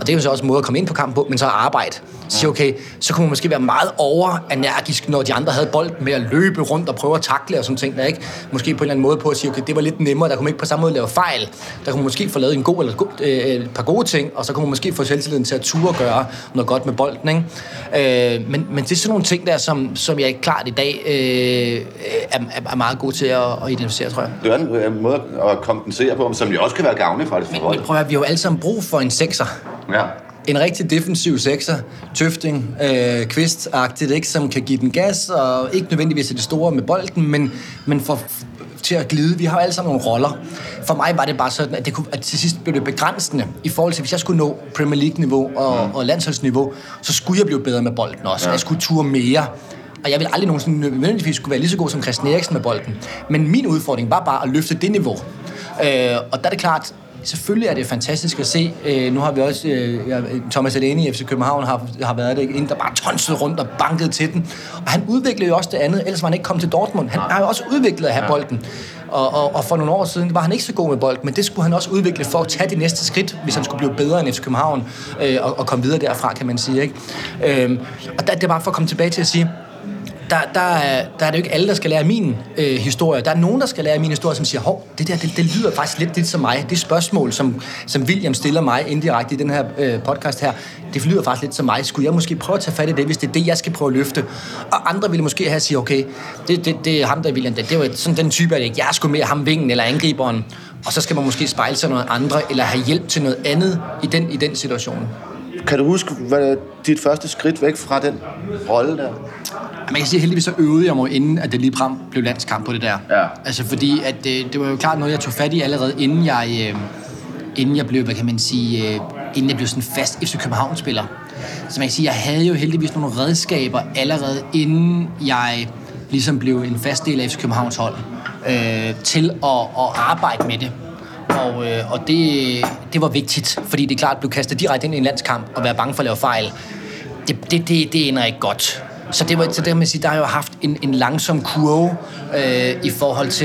Og det er jo så også en måde at komme ind på kampen på, men så arbejde. Sige, okay, så kunne man måske være meget overenergisk, når de andre havde bolden, med at løbe rundt og prøve at takle og sådan ting der, ikke? Måske på en eller anden måde på at sige, okay, det var lidt nemmere, der kunne man ikke på samme måde lave fejl. Der kunne man måske få lavet en god eller et par gode ting, og så kunne man måske få selvtilliden til at ture og gøre noget godt med bolden, ikke? Men det er sådan nogle ting der, som jeg klart i dag er meget god til at identificere, tror jeg. Det er en måde at kompensere på, som jo også kan være gavnlig for det. Men prøv at vi har jo alle sammen brug for en sekser. Ja. en rigtig defensiv sekser, tøfting, kvist-agtigt, ikke, som kan give den gas, og ikke nødvendigvis er det store med bolden, men for til at glide. Vi har jo alle sammen nogle roller. For mig var det bare sådan, at, at til sidst blev det begrænsende i forhold til, hvis jeg skulle nå Premier League-niveau og landsholdsniveau, så skulle jeg blive bedre med bolden også. Ja. Jeg skulle ture mere. Og jeg ville aldrig nogensinde nødvendigvis skulle være lige så god som Christian Eriksen med bolden. Men min udfordring var bare at løfte det niveau. Og der er det klart, selvfølgelig er det fantastisk at se. Nu har vi også Thomas Delaney i FC København har været det en, der bare tonsede rundt og bankede til den. Og han udviklede jo også det andet, ellers var han ikke kommet til Dortmund. Han har jo også udviklet at have bolden. Og for nogle år siden var han ikke så god med bolden, men det skulle han også udvikle for at tage det næste skridt, hvis han skulle blive bedre end FC København og komme videre derfra, kan man sige. Ikke? Og det er bare for at komme tilbage til at sige, der er det jo ikke alle, der skal lære min historie. Der er nogen, der skal lære min historie, som siger, hov, det der, det lyder faktisk lidt som mig. Det spørgsmål, som William stiller mig indirekte i den her podcast her, det lyder faktisk lidt som mig. Skulle jeg måske prøve at tage fat i det, hvis det er det, jeg skal prøve at løfte? Og andre ville måske have at sige, okay, det er ham der, William. Det er jo sådan den type, at jeg skulle mere ham vingen eller angriberen. Og så skal man måske spejle sig noget andre, eller have hjælp til noget andet i den situation. Kan du huske, hvad dit første skridt væk fra den rolle der? Man kan sige, at heldigvis så øvede jeg mig inden, at det lige frem blev landskamp på det der. Ja. Altså fordi, at det var jo klart noget, jeg tog fat i allerede, inden jeg blev, hvad kan man sige, inden jeg blev sådan fast FC København-spiller. Så man kan sige, at jeg havde jo heldigvis nogle redskaber allerede, inden jeg ligesom blev en fast del af FC Københavns hold, til at arbejde med det. Og det var vigtigt, fordi det er klart, at blive kastet direkte ind i en landskamp og være bange for at lave fejl, det ender ikke godt. Så det var så det, man siger, der har jeg jo haft en langsom kurve i forhold til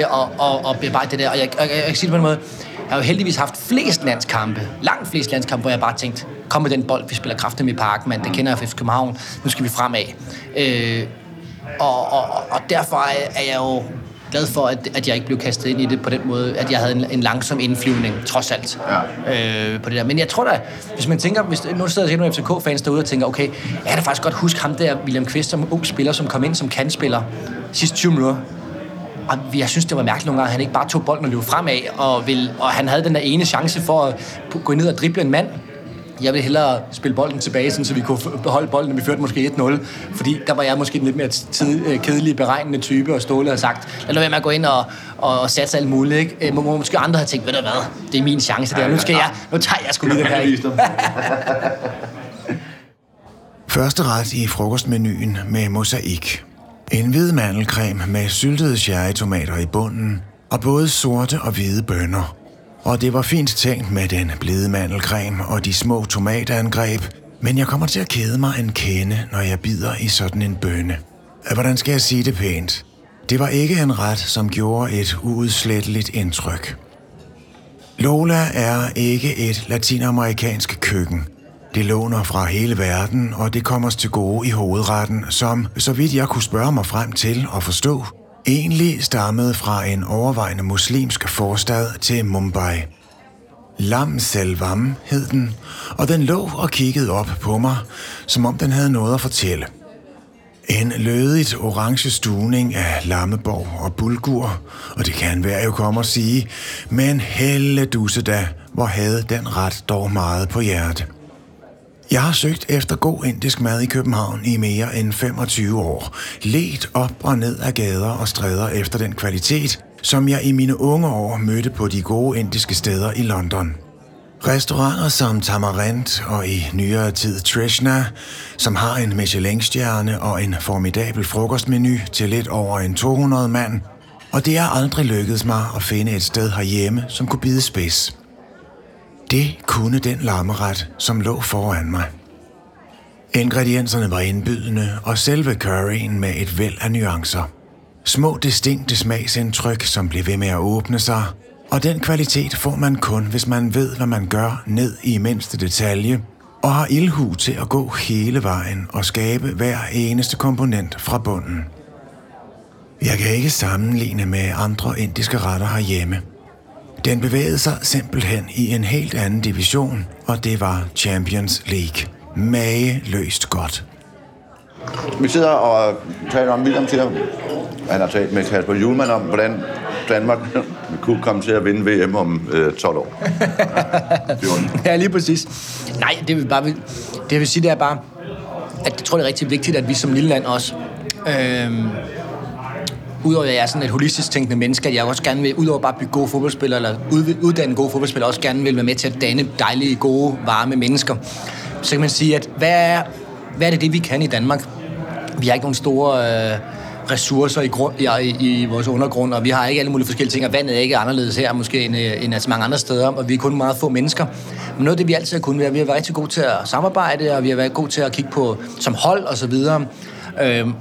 at bearbejde det der. Og jeg kan sige det på en måde, jeg har jo heldigvis haft flest landskampe, langt flest landskampe, hvor jeg bare tænkte, kom med den bold, vi spiller kraftigt i parken, mand, det kender jeg fra FC København, nu skal vi fremad. Og derfor er jeg jo glad for, at jeg ikke blev kastet ind i det på den måde, at jeg havde en langsom indflyvning, trods alt, på det der. Men jeg tror da, hvis man tænker, hvis nu sidder der nogle FCK-fans derude og tænker, okay, jeg kan da faktisk godt huske ham der, William Kvist, som ung spiller, som kom ind som kantspiller sidste 20 minutter. Og jeg synes, det var mærkeligt nogle gange, at han ikke bare tog bolden og løb fremad, og han havde den der ene chance for at gå ned og drible en mand. Jeg ville hellere spille bolden tilbage, så vi kunne beholde bolden, og vi førte måske 1-0. Fordi der var jeg måske en lidt mere kedelig, beregnende type, og Ståle havde sagt, lad nu være med at gå ind og satse alt muligt. Ikke? Måske andre havde tænkt, ved du hvad, det er min chance der. Nu tager jeg sgu lige den her. Ikke? Første ret i frokostmenuen med mosaik. En hvid mandelcreme med syltede cherrytomater i bunden, og både sorte og hvide bønner. Og det var fint tænkt med den blide mandelcreme og de små tomatangreb, men jeg kommer til at kede mig en kende, når jeg bider i sådan en bønne. Hvordan skal jeg sige det pænt? Det var ikke en ret, som gjorde et uudsletteligt indtryk. Lola er ikke et latinamerikansk køkken. Det låner fra hele verden, og det kommer os til gode i hovedretten, som, så vidt jeg kunne spørge mig frem til og forstå, egentlig stammede fra en overvejende muslimsk forstad til Mumbai. Lam Selvam hed den, og den lå og kiggede op på mig, som om den havde noget at fortælle. En lødigt orange stuvning af lammeborg og bulgur, og det kan være jo komme at sige, men helle dusse da, hvor havde den ret dog meget på hjerte. Jeg har søgt efter god indisk mad i København i mere end 25 år. Ledt op og ned af gader og stræder efter den kvalitet, som jeg i mine unge år mødte på de gode indiske steder i London. Restauranter som Tamarind og i nyere tid Trishna, som har en Michelin-stjerne og en formidabel frokostmenu til lidt over en 200 mand. Og det har aldrig lykkedes mig at finde et sted herhjemme, som kunne bide spids. Det kunne den lammeret, som lå foran mig. Ingredienserne var indbydende, og selve curryen med et væld af nuancer. Små distinkte smagsindtryk, som blev ved med at åbne sig, og den kvalitet får man kun, hvis man ved, hvad man gør ned i mindste detalje, og har ildhu til at gå hele vejen og skabe hver eneste komponent fra bunden. Jeg kan ikke sammenligne med andre indiske retter herhjemme. Den bevægede sig simpelthen i en helt anden division, og det var Champions League. Mageløst godt. Vi sidder og taler om William til ham. Han har talt med Kasper Hjulman om, hvordan Danmark kunne komme til at vinde VM om 12 år. Ja, lige præcis. Nej, det vil sige, at jeg tror, det er rigtig vigtigt, at vi som lille land også... udover at jeg er sådan et holistisk tænkende menneske, at jeg også gerne vil, udover bare at bygge gode fodboldspillere, eller uddanne gode fodboldspillere, også gerne vil være med til at danne dejlige, gode, varme mennesker. Så kan man sige, at hvad er det, vi kan i Danmark? Vi har ikke nogen store ressourcer i vores undergrund, og vi har ikke alle mulige forskellige ting, og vandet er ikke anderledes her, måske end altså mange andre steder, og vi er kun meget få mennesker. Men noget af det, vi altid har kunnet være, vi har været rigtig gode til at samarbejde, og vi har været gode til at kigge på som hold og så videre.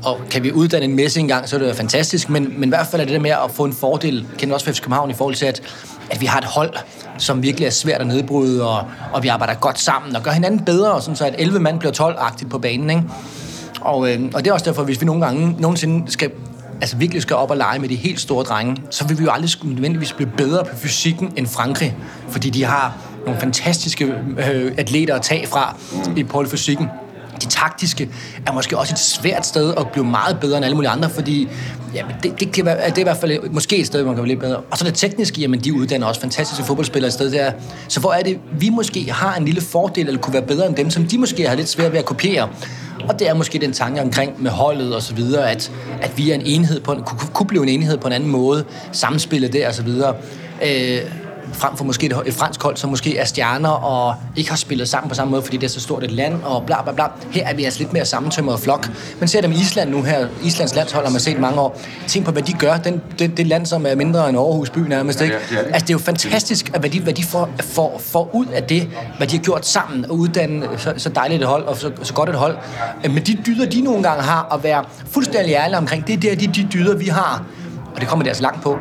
Og kan vi uddanne en Messi engang, så er det jo fantastisk, men i hvert fald er det der med at få en fordel, kender også fra FC København i forhold til, at vi har et hold, som virkelig er svært at nedbryde, og vi arbejder godt sammen og gør hinanden bedre, og sådan så at 11 mand bliver 12-agtigt på banen, ikke? Og det er også derfor, hvis vi nogle gange nogensinde virkelig skal op og lege med de helt store drenge, så vil vi jo aldrig nødvendigvis blive bedre på fysikken end Frankrig, fordi de har nogle fantastiske atleter at tage fra i fysikken. Det taktiske er måske også et svært sted at blive meget bedre end alle mulige andre, fordi det er i hvert fald måske et sted, man kan blive lidt bedre. Og så det tekniske, jamen de uddanner også fantastiske fodboldspillere et sted der. Så hvor er det, vi måske har en lille fordel, eller kunne være bedre end dem, som de måske har lidt svært ved at kopiere. Og det er måske den tanke omkring med holdet og så videre, at vi er en enhed kunne blive en enhed på en anden måde, samspillet der og så videre. Frem for måske et fransk hold, som måske er stjerner og ikke har spillet sammen på samme måde, fordi det er så stort et land, og bla bla bla. Her er vi altså lidt mere sammentømret flok. Men ser dem i Island nu her, Islands landshold har man set mange år. Tænk på, hvad de gør. Det land, som er mindre end Aarhus by nærmest, ikke? Altså, det er jo fantastisk, at hvad de får ud af det, hvad de har gjort sammen, og uddanne så dejligt et hold, og så godt et hold. Men de dyder, de nogle gange har, at være fuldstændig ærlige omkring, det er der, de dyder, vi har. Og det kommer det altså langt på.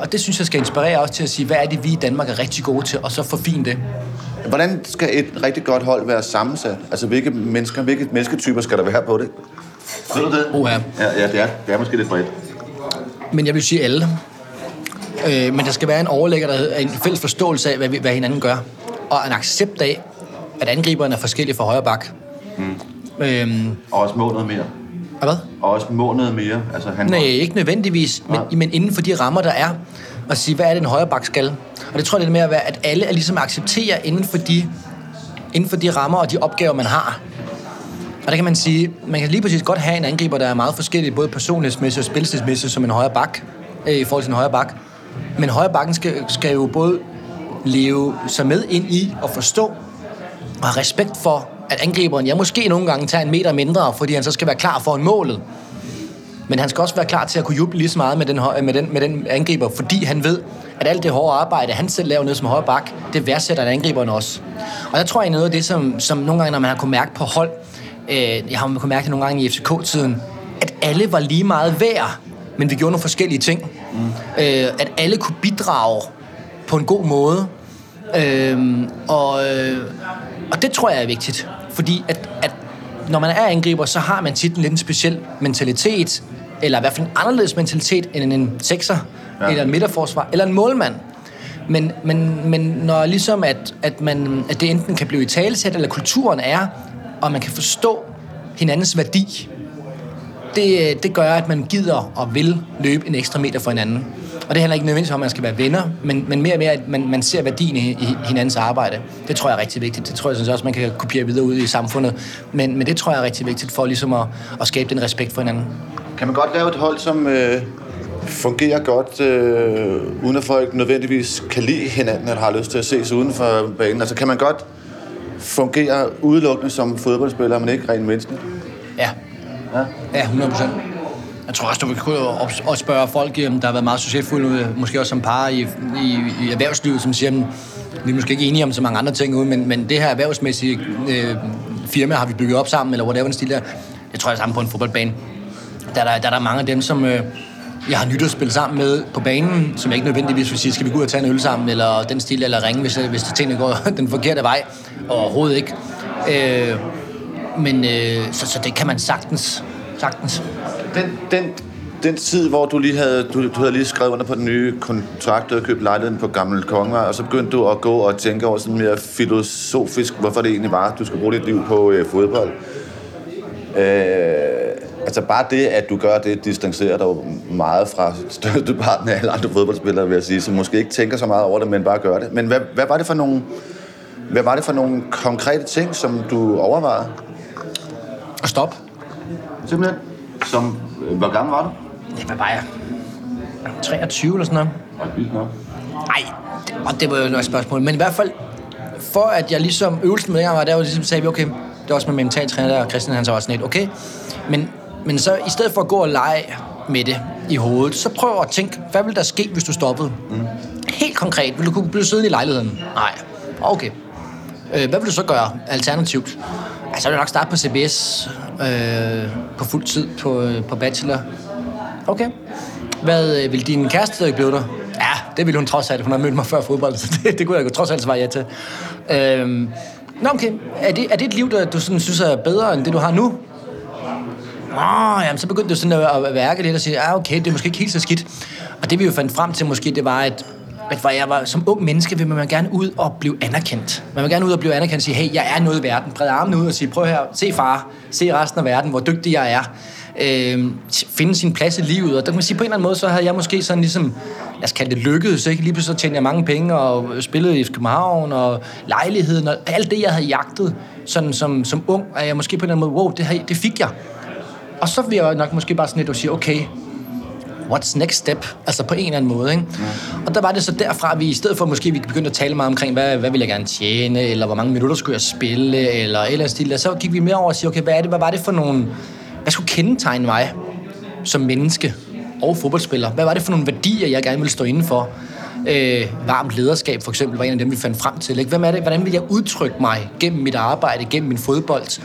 Og det synes jeg skal inspirere også til at sige, hvad er det, vi i Danmark er rigtig gode til, og så forfine det. Hvordan skal et rigtig godt hold være sammensat? Altså, hvilke mennesketyper skal der være på det? Ved du det? Ja, det er måske lidt bredt. Men jeg vil sige alle. Men der skal være en overlægger, der er en fælles forståelse af, hvad hinanden gør. Og en accept af, at angriberne er forskellige fra højre bak. Og også målet mere. Hvad? Og også måneder mere. Altså, nej, ikke nødvendigvis, men inden for de rammer, der er, og sige, hvad er det en højre bak skal? Og det tror jeg lidt mere at være, at alle er ligesom accepterer inden for de rammer og de opgaver, man har. Og der kan man sige, man kan lige præcis godt have en angriber, der er meget forskellig, både personlighedsmæssigt og spilstidsmæssigt, som en højre bak, i forhold til en højre bak. Men højre bakken skal jo både leve sig med ind i og forstå, og have respekt for, at angriberen, måske nogle gange tager en meter mindre, fordi han så skal være klar foran målet. Men han skal også være klar til at kunne juble lige så meget med den angriber, fordi han ved, at alt det hårde arbejde, han selv laver ned som højre bak, det værdsætter en angriberen også. Og der tror jeg noget af det, som nogle gange, når man har kunnet mærke på hold, jeg har kunnet mærke det nogle gange i FCK-tiden, at alle var lige meget værd, men vi gjorde nogle forskellige ting. At alle kunne bidrage på en god måde. Og det tror jeg er vigtigt, fordi at når man er angriber, så har man tit en lidt speciel mentalitet, eller i hvert fald en anderledes mentalitet end en sekser, eller en midterforsvar, eller en målmand. Men når ligesom at det enten kan blive italesat, eller kulturen er, og man kan forstå hinandens værdi, det gør, at man gider og vil løbe en ekstra meter for hinanden. Og det handler ikke nødvendigvis om, at man skal være venner, men mere og mere, at man ser værdien i hinandens arbejde. Det tror jeg er rigtig vigtigt. Det tror jeg synes også, man kan kopiere videre ud i samfundet. Men det tror jeg er rigtig vigtigt for ligesom at skabe den respekt for hinanden. Kan man godt lave et hold, som fungerer godt, uden at folk nødvendigvis kan lide hinanden, eller har lyst til at ses uden for banen? Altså kan man godt fungere udelukkende som fodboldspiller, men ikke rent menneskeligt? Ja, 100%. Jeg tror også, du kan også spørge folk, der har været meget succesfulde, måske også som par i erhvervslivet, som siger, vi er måske ikke enige om så mange andre ting ude, men det her erhvervsmæssige firma har vi bygget op sammen, eller whatever den stil der. Jeg tror, jeg er sammen på en fodboldbane. Der er mange af dem, som jeg har nyttet at spille sammen med på banen, som jeg ikke nødvendigvis vil sige, skal vi gå ud og tage en øl sammen, eller den stil, eller ringe, hvis tingene går den forkerte vej. Overhovedet ikke. Men det kan man sagtens. Den tid, hvor du lige havde, du havde lige skrevet under på den nye kontrakt, du havde købt lejligheden på Gamle Kongevej, og så begyndte du at gå og tænke over sådan mere filosofisk, hvorfor det egentlig var, du skulle bruge dit liv på fodbold. Altså bare det, at du gør det, distancerer dig jo meget fra størsteparten af alle andre fodboldspillere, vil jeg sige, som måske ikke tænker så meget over det, men bare gør det. Men hvad var det for nogle konkrete ting, som du overvejede? At stoppe. Simpelthen. Som, hvor gammel var du? Ja, hvad var jeg? 23 eller sådan noget. Nej, og det var jo et spørgsmål. Men i hvert fald, for at jeg ligesom øvelsen med dengang var der, jo ligesom sagde vi, okay, det var også med mentaltræner der, og Christian han så var sådan lidt, okay. Men så i stedet for at gå og lege med det i hovedet, så prøv at tænke, hvad ville der ske, hvis du stoppede? Mm. Helt konkret, ville du kunne blive siddende i lejligheden? Nej. Okay. Hvad vil du så gøre alternativt? Altså, jeg vil nok starte på CBS, på fuld tid, på bachelor. Okay. Hvad vil din kæreste stadig blive der? Ja, det ville hun trods alt. Hun har mødt mig før fodbold, så det kunne jeg jo trods alt svare ja til. Nå, okay. Er det et liv, der du sådan, synes er bedre end det, du har nu? Nå, jamen, så begyndte du sådan at værke lidt og sige, ja, okay, det er måske ikke helt så skidt. Og det, vi jo fandt frem til, måske, det var, at hvor jeg var som ung menneske, vil man gerne ud og blive anerkendt. Man vil gerne ud og blive anerkendt og sige, hey, jeg er noget i verden. Bred armene ud og sige, prøv her, se far, se resten af verden, hvor dygtig jeg er. Finde sin plads i livet. Og der kan man sige, på en eller anden måde, så havde jeg måske sådan ligesom, jeg skal kalde det lykkedes, ikke? Lige pludselig så tjente jeg mange penge og spillede i FC København og lejligheden og alt det, jeg havde jagtet sådan som ung, og jeg måske på en eller anden måde, wow, det fik jeg. Og så vil jeg nok måske bare sådan lidt og sige, okay, what's next step? Altså på en eller anden måde, ikke? Mm. Og der var det så derfra, at vi i stedet for måske vi begyndte at tale meget omkring, hvad vil jeg gerne tjene, eller hvor mange minutter skulle jeg spille, eller et eller andet stil. Og så gik vi mere over og sige, okay, hvad var det for nogle, hvad skulle kendetegne mig som menneske og fodboldspiller? Hvad var det for nogle værdier, jeg gerne ville stå inden for? Varmt lederskab for eksempel var en af dem, vi fandt frem til. Ikke? Hvem er det? Hvordan vil jeg udtrykke mig gennem mit arbejde, gennem min fodbold?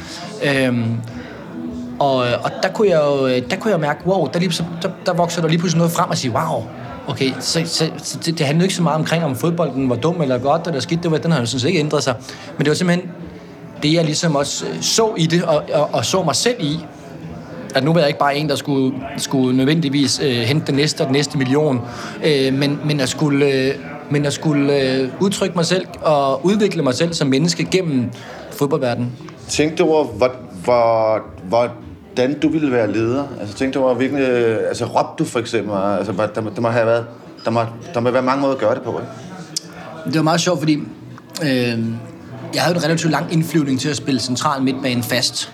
Og der kunne jeg mærke, wow, der vokser der lige pludselig noget frem og sige, wow, okay, så det handlede ikke så meget om fodbolden var dum eller godt eller skidt, den har jo sådan set ikke ændret sig. Men det var simpelthen det, jeg ligesom også så i det og så mig selv i, at nu var jeg ikke bare en, der skulle nødvendigvis hente den næste million, men jeg skulle... Men jeg skulle udtrykke mig selv og udvikle mig selv som menneske gennem fodboldverdenen. Tænkte du over, hvordan du ville være leder? Altså, tænkte du over, hvilken... Altså, råbte du for eksempel? Altså, der må være mange måder at gøre det på, ikke? Det var meget sjovt, fordi jeg havde en relativt lang indflyvning til at spille central midtbane fast.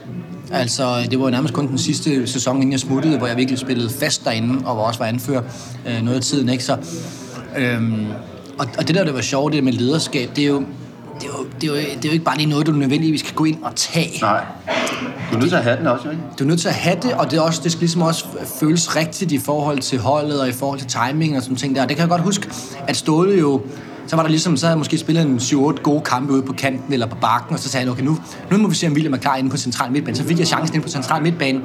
Altså, det var jo nærmest kun den sidste sæson, inden jeg smuttede, hvor jeg virkelig spillede fast derinde, og hvor også var anfører noget af tiden, ikke? Så... Og det der var sjovt, det med lederskab, det er jo ikke bare lige noget, du nødvendigvis kan gå ind og tage. Nej. Du er nødt til at have den også, ikke? Du er nødt til at have det, og det skal ligesom også føles rigtigt i forhold til holdet og i forhold til timing og sådan ting der. Det kan jeg godt huske, at Ståle jo, så var der ligesom, så havde måske spillet en 7-8 gode kampe ude på kanten eller på bakken, og så sagde han, okay, nu må vi se, om William er klar inde på central midtbane. Så fik jeg chancen inde på central midtbane.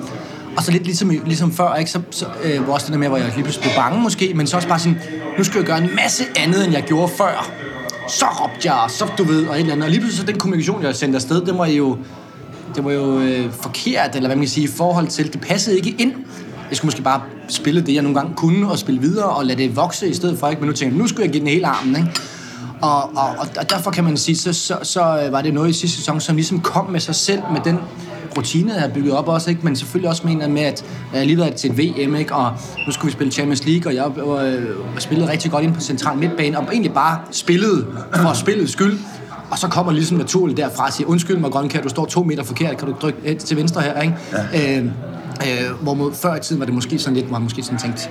Og så lidt ligesom før, ikke? Så var også det der med, hvor jeg lige pludselig blev bange måske, men så også bare sådan, nu skal jeg gøre en masse andet, end jeg gjorde før. Så råbte jeg, så du ved, og et eller andet. Og lige pludselig så den kommunikation, jeg sendte afsted, det var jo forkert, eller hvad man kan sige, i forhold til, det passede ikke ind. Jeg skulle måske bare spille det, jeg nogle gange kunne, og spille videre, og lade det vokse i stedet for, ikke? Men nu tænkte jeg, nu skulle jeg give den hele armen, ikke? Og derfor kan man sige, så var det noget i sidste sæson, som ligesom kom med sig selv, med den rutine, jeg havde bygget op også, ikke? Men selvfølgelig også med, at jeg lige var til et VM, ikke? Og nu skulle vi spille Champions League, og jeg spillede rigtig godt ind på central midtbane, og egentlig bare spillede for spillets skyld, og så kommer ligesom naturligt derfra og siger, undskyld mig, Grønkær, du står 2 meter forkert, kan du trykke til venstre her, ikke? Ja. Hvor før i tiden var det måske sådan lidt, hvor man måske sådan tænkte,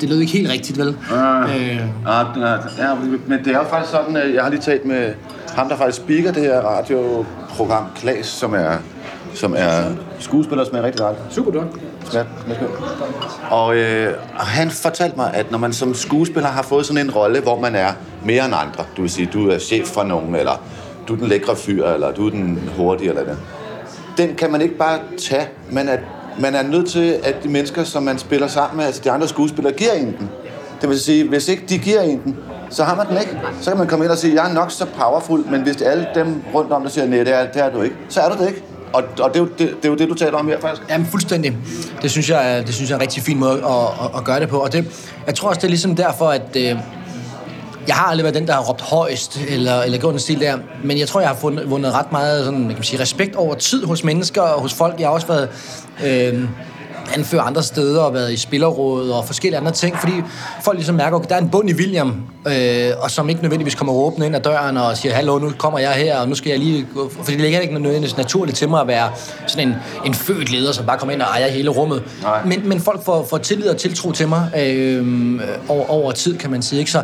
det lød ikke helt rigtigt, vel? Ja, men det er jo faktisk sådan, jeg har lige talt med ham, der faktisk speaker det her radioprogram, Klaas, som er skuespiller, som er rigtig ret. Super dog. Og han fortalte mig, at når man som skuespiller har fået sådan en rolle, hvor man er mere end andre, du vil sige, du er chef for nogen, eller du er den lækre fyr, eller du er den hurtige, eller det. Den kan man ikke bare tage, men at man er nødt til, at de mennesker, som man spiller sammen med, altså de andre skuespillere, giver en den. Det vil sige, hvis ikke de giver en den, så har man den ikke. Så kan man komme ind og sige, jeg er nok så powerful, men hvis alle dem rundt om, der siger, nej, det er du ikke, så er du det ikke. Og det er jo det, du taler om her, faktisk. Jamen, fuldstændig. Det synes jeg er en rigtig fin måde at gøre det på. Og jeg tror også, det er ligesom derfor, at jeg har aldrig været den, der har råbt højst, eller gjort en stil der. Men jeg tror, jeg har vundet ret meget sådan, kan man sige, respekt over tid hos mennesker og hos folk. Jeg har også været anfører andre steder og været i spillerrådet og forskellige andre ting, fordi folk ligesom mærker, at der er en bund i William, og som ikke nødvendigvis kommer råbende ind ad døren og siger, hallo, nu kommer jeg her, og nu skal jeg lige gå. For det ligger ikke nødvendigvis naturligt til mig at være sådan en født leder, som bare kommer ind og ejer hele rummet. Men folk får tillid og tiltro til mig over tid, kan man sige. Ikke?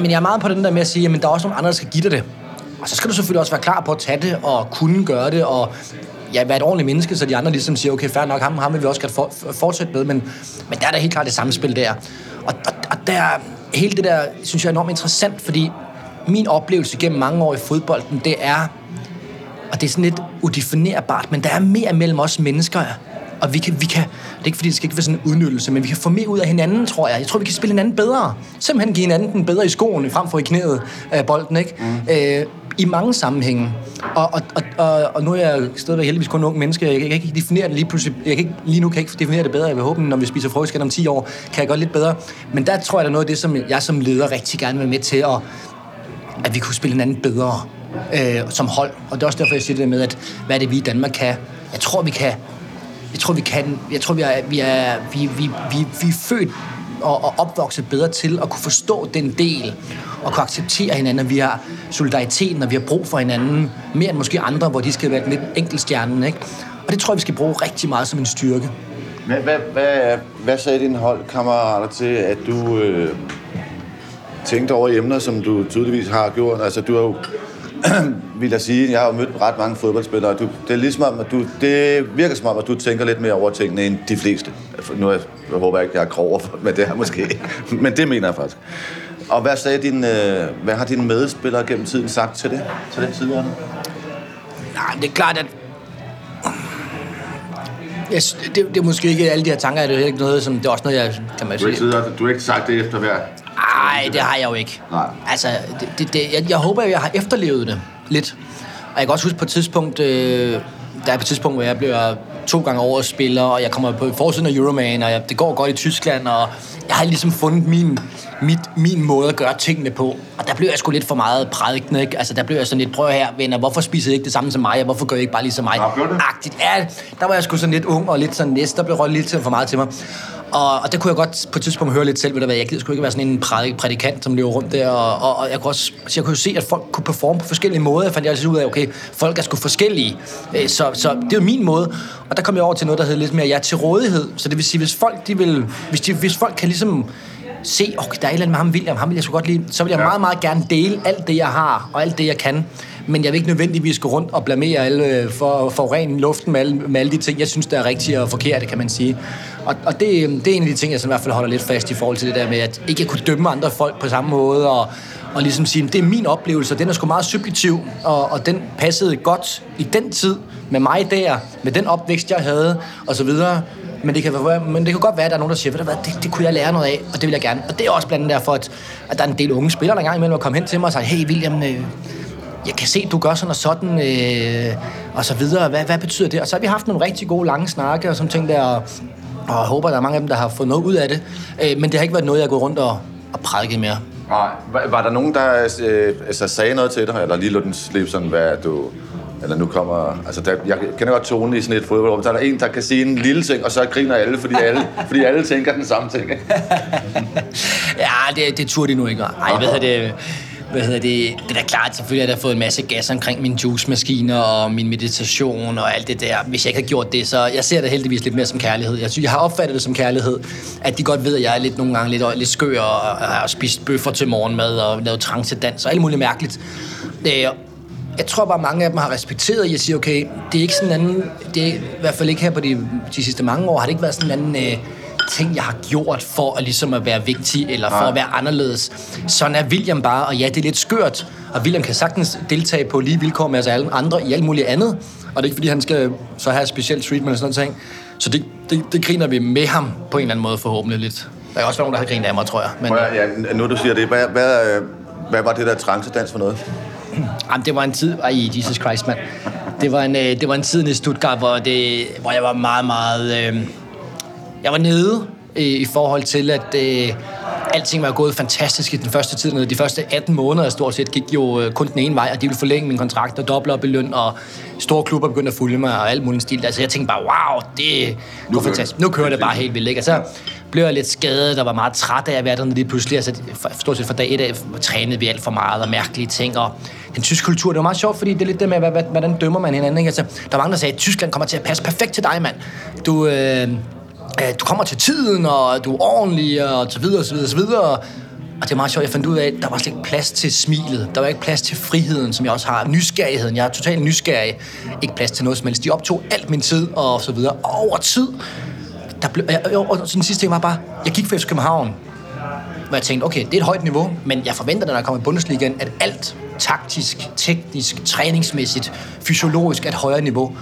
Men jeg er meget på den der med at sige, at der er også nogle andre, der skal give dig det. Og så skal du selvfølgelig også være klar på at tage det og kunne gøre det og være et ordentligt menneske, så de andre ligesom siger, okay, fair nok, ham vil vi også godt fortsætte med, men der er da helt klart det samspil der. Og der, hele det der, synes jeg er enormt interessant, fordi min oplevelse gennem mange år i fodbolden, det er, og det er sådan lidt udefinerbart, men der er mere mellem os mennesker, og vi kan, det er ikke fordi, det skal ikke være sådan en udnyttelse, men vi kan få mere ud af hinanden, tror jeg. Jeg tror, vi kan spille hinanden bedre. Simpelthen give hinanden den bedre i skoen, frem for i knæet af bolden, ikke? Mm. I mange sammenhænge. Og nu er jeg stadigvæk heldigvis kun en ung menneske. Jeg kan ikke definere det lige pludselig. Lige nu kan jeg ikke definere det bedre. Jeg vil håbe, når vi spiser frokost om 10 år, kan jeg godt lidt bedre. Men der tror jeg, der er noget af det, som jeg som leder rigtig gerne vil med til, at vi kunne spille hinanden bedre som hold. Og det er også derfor, jeg siger det med, at hvad er det, vi i Danmark kan? Jeg tror, vi kan. Vi er født og opvokset bedre til at kunne forstå den del og kunne acceptere hinanden. Vi har solidariteten, og vi har brug for hinanden mere end måske andre, hvor de skal være lidt enkeltstjernen, ikke? Og det tror jeg, vi skal bruge rigtig meget som en styrke. Hvad sagde dine holdkammerater til, at du tænkte over emner, som du tydeligvis har gjort? Altså, du har jo, vil jeg sige, jeg har jo mødt ret mange fodboldspillere. Det er ligesom, at det virker som om, at du tænker lidt mere over tingene end de fleste. Nu jeg håber jeg ikke, jeg er grov overfor, men det er måske. Men det mener jeg faktisk. Og hvad har dine medspillere gennem tiden sagt til det? Til den tidligere? Nej, det er klart, at det er måske ikke alle de her tanker, det er ikke noget, som det er også noget, jeg kan man sige. Du har ikke sagt det efter hver? Nej, det har jeg jo ikke. Nej. Altså, jeg håber, at jeg har efterlevet det lidt. Og jeg kan også huske på et tidspunkt, der er et tidspunkt, hvor jeg bliver 2 gange overspiller, og jeg kommer på forsiden af Euroman, og det går godt i Tyskland, og jeg har ligesom fundet min måde at gøre tingene på. Og der blev jeg sgu lidt for meget prædikende, ikke? Altså, der blev jeg sådan lidt, prøv her, venner, hvorfor spiser I ikke det samme som mig, og hvorfor gør I ikke bare lige som mig? Agtigt. Ja, der var jeg sgu sådan lidt ung, og lidt sådan næst, der blev rødt lidt for meget til mig. Og der kunne jeg godt på et tidspunkt høre lidt selv, ved du hvad, jeg gider sgu ikke være sådan en prædikant, som løber rundt der, og jeg kunne også, jeg kunne jo se, at folk kunne performe på forskellige måder, fandt jeg også ud af, okay, folk er sgu forskellige, så det er min måde, og der kom jeg over til noget, der hedder lidt mere, jeg er til rådighed, så det vil sige, hvis folk kan ligesom se, okay, der er et eller andet med ham vil jeg sgu godt lide, så vil jeg meget, meget gerne dele alt det, jeg har, og alt det, jeg kan, men jeg vil ikke nødvendigvis gå rundt og blamere alle for at forurene luften med alle de ting, jeg synes, der er rigtigt og forkert, kan man sige. Og det er en af de ting, jeg sådan i hvert fald holder lidt fast i forhold til det der med, at ikke jeg kunne dømme andre folk på samme måde, og ligesom sige, det er min oplevelse, og den er sgu meget subjektiv, og den passede godt i den tid med mig der, med den opvækst, jeg havde, og så videre. Men det kan godt være, at der er nogen, der siger, det kunne jeg lære noget af, og det vil jeg gerne. Og det er også blandt andet derfor, at der er en del unge spillere, der engang imellem kom hen til mig og sagde, hey William, jeg kan se, du gør sådan og sådan, og så videre. Hvad betyder det? Og så har vi haft nogle rigtig gode, lange snakke og sådan ting der, og jeg håber, der er mange af dem, der har fået noget ud af det. Men det har ikke været noget, jeg har gået rundt og prædiket mere. Nej. Var der nogen, der sagde noget til dig, eller lige lå den slippe sådan, hvad du... Eller nu kommer... Altså, jeg kender godt tonen i sådan et fodboldrum. Så er der en, der kan sige en lille ting, og så griner alle, fordi alle tænker den samme ting. Ja, det turde de nu ikke. Ej, Hvad hedder det? Det er da klart, selvfølgelig, at jeg har fået en masse gas omkring mine juicemaskiner og min meditation og alt det der. Hvis jeg ikke havde gjort det, så jeg ser det heldigvis lidt mere som kærlighed. Jeg synes, jeg har opfattet det som kærlighed, at de godt ved, at jeg er lidt nogle gange lidt skør og har spist bøffer til morgenmad og lavet trancedans og alt muligt mærkeligt. Jeg tror bare, mange af dem har respekteret, at jeg siger, okay, det er ikke sådan en anden... Det er i hvert fald ikke her på de sidste mange år, har det ikke været sådan en anden... ting, jeg har gjort for at ligesom at være vigtig, eller for at være anderledes. Sådan er William bare, og ja, det er lidt skørt, og William kan sagtens deltage på lige vilkår med alle andre i alt muligt andet, og det er ikke, fordi han skal så have specielt treatment eller sådan noget. Så det griner vi med ham på en eller anden måde forhåbentlig lidt. Der er også nogen, der har grinet af mig, tror jeg. Men... Ja, nu du siger det, hvad var det der trancedans for noget? Jamen, det var en tid... Ej, Jesus Christ, mand. Det var en tid i Stuttgart, hvor jeg var meget, meget... Jeg var nede i forhold til, at Alting var gået fantastisk i den første tid. De første 18 måneder stort set gik jo kun den ene vej, og de ville forlænge min kontrakt og doble op i løn, og store klubber begyndte at følge mig og alt muligt stil. Altså jeg tænkte bare, wow, det går fantastisk. Nu kører det bare helt vildt, ikke? Og så blev jeg lidt skadet og var meget træt af at være dernede lige pludselig. Altså stort set fra dag et af trænede vi alt for meget og mærkelige ting, og den tyske kultur, det var meget sjovt, fordi det er lidt det med, hvordan dømmer man hinanden, ikke? Altså, der var mange, der sagde, at Tyskland kommer til at passe perfekt til dig, mand. Du kommer til tiden, og du er ordentlig, og så videre, og så videre, og så videre. Og det er meget sjovt, jeg fandt ud af, at der var slet ikke plads til smilet. Der var ikke plads til friheden, som jeg også har. Nysgerrigheden. Jeg er totalt nysgerrig. Ikke plads til noget som helst. De optog alt min tid, og så videre. Og over tid, og den sidste ting var bare, jeg gik fra FC København, hvor jeg tænkte, okay, det er et højt niveau, men jeg forventer, når jeg kommer i Bundesligaen, at alt taktisk, teknisk, træningsmæssigt, fysiologisk er et højere niveau.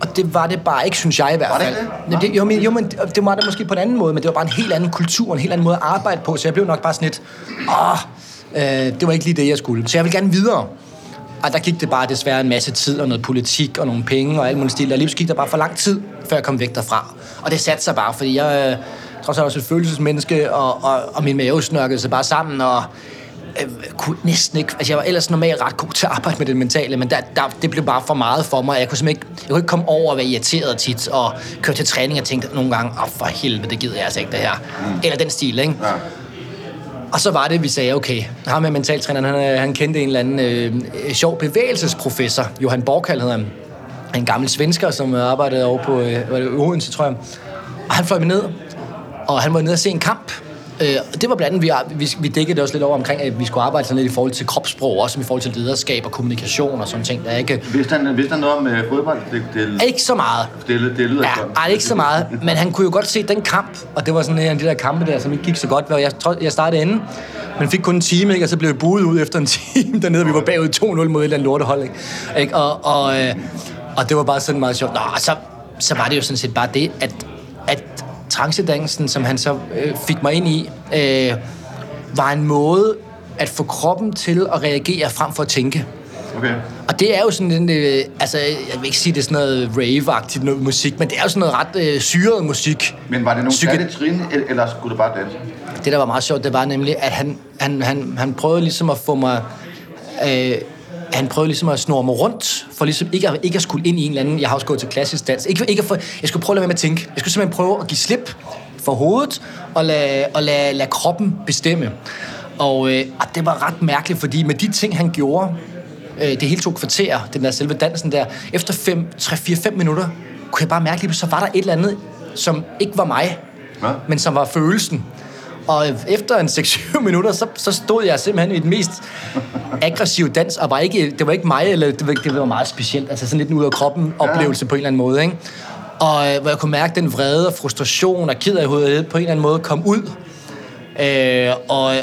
Og det var det bare ikke, synes jeg i hvert fald. Var det? Jo, men det var det måske på en anden måde, men det var bare en helt anden kultur, en helt anden måde at arbejde på, så jeg blev nok bare sådan lidt, det var ikke lige det, jeg skulle. Så jeg ville gerne videre. Og der gik det bare desværre en masse tid og noget politik og nogle penge og alt muligt stil, og lige gik der bare for lang tid, før jeg kom væk derfra. Og det satte sig bare, fordi jeg trods alt også et følelsesmenneske, og min mave snørkede sig bare sammen, og kunne næsten ikke. Altså jeg var ellers normalt ret god til at arbejde med det mentale, men det blev bare for meget for mig. Jeg kunne simpelthen ikke, komme over og være irriteret tit, og køre til træning og tænkte nogle gange, for helvede, det gider jeg altså ikke det her. Mm. Eller den stil, ikke? Ja. Og så var det, vi sagde, okay, ham med mentaltræneren, han kendte en eller anden sjov bevægelsesprofessor, Johan Borkald hedder han, en gammel svensker, som arbejdede over på Odense, tror jeg. Og han fløj mig ned, og han var nede og se en kamp. Det var blandt andet, vi dækkede også lidt over omkring, at vi skulle arbejde sådan lidt i forhold til kropssprog, også i forhold til lederskab og kommunikation og sådan ting. Der ikke... Vidste han noget om fodbold? Ikke så meget. Det lyder godt. Ja, ikke så meget, men han kunne jo godt se den kamp, og det var sådan en af de der kampe der, som ikke gik så godt. Jeg startede inde, men fik kun en time, ikke? Og så blev vi buet ud efter en time dernede, og vi var bagud 2-0 mod et eller andet lortehold, ikke? Og det var bare sådan meget sjovt. Nå, så var det jo sådan set bare det, at trancedansen, som han så fik mig ind i, var en måde at få kroppen til at reagere frem for at tænke. Okay. Og det er jo sådan en, jeg vil ikke sige, det er sådan noget rave-agtigt noget musik, men det er jo sådan noget ret syret musik. Men var det nogle særlige trin, eller skulle det bare danse? Det, der var meget sjovt, det var nemlig, at han prøvede ligesom at få mig... han prøvede ligesom at snurre mig rundt, for ligesom ikke at skulle ind i en eller anden... Jeg har også gået til klassisk dans. Jeg skulle prøve at lade være med at tænke. Jeg skulle simpelthen prøve at give slip for hovedet, og lade kroppen bestemme. Og det var ret mærkeligt, fordi med de ting, han gjorde, det hele tog kvarter, den der selve dansen der, efter 3-4-5 minutter, kunne jeg bare mærke, så var der et eller andet, som ikke var mig, men som var følelsen. Og efter en 6-7 minutter, så stod jeg simpelthen i den mest aggressive dans, og det var ikke mig, eller det var meget specielt, altså sådan lidt en ud-af-kroppen-oplevelse på en eller anden måde, ikke? Og hvor jeg kunne mærke den vrede og frustration og ked af hovedet på en eller anden måde kom ud.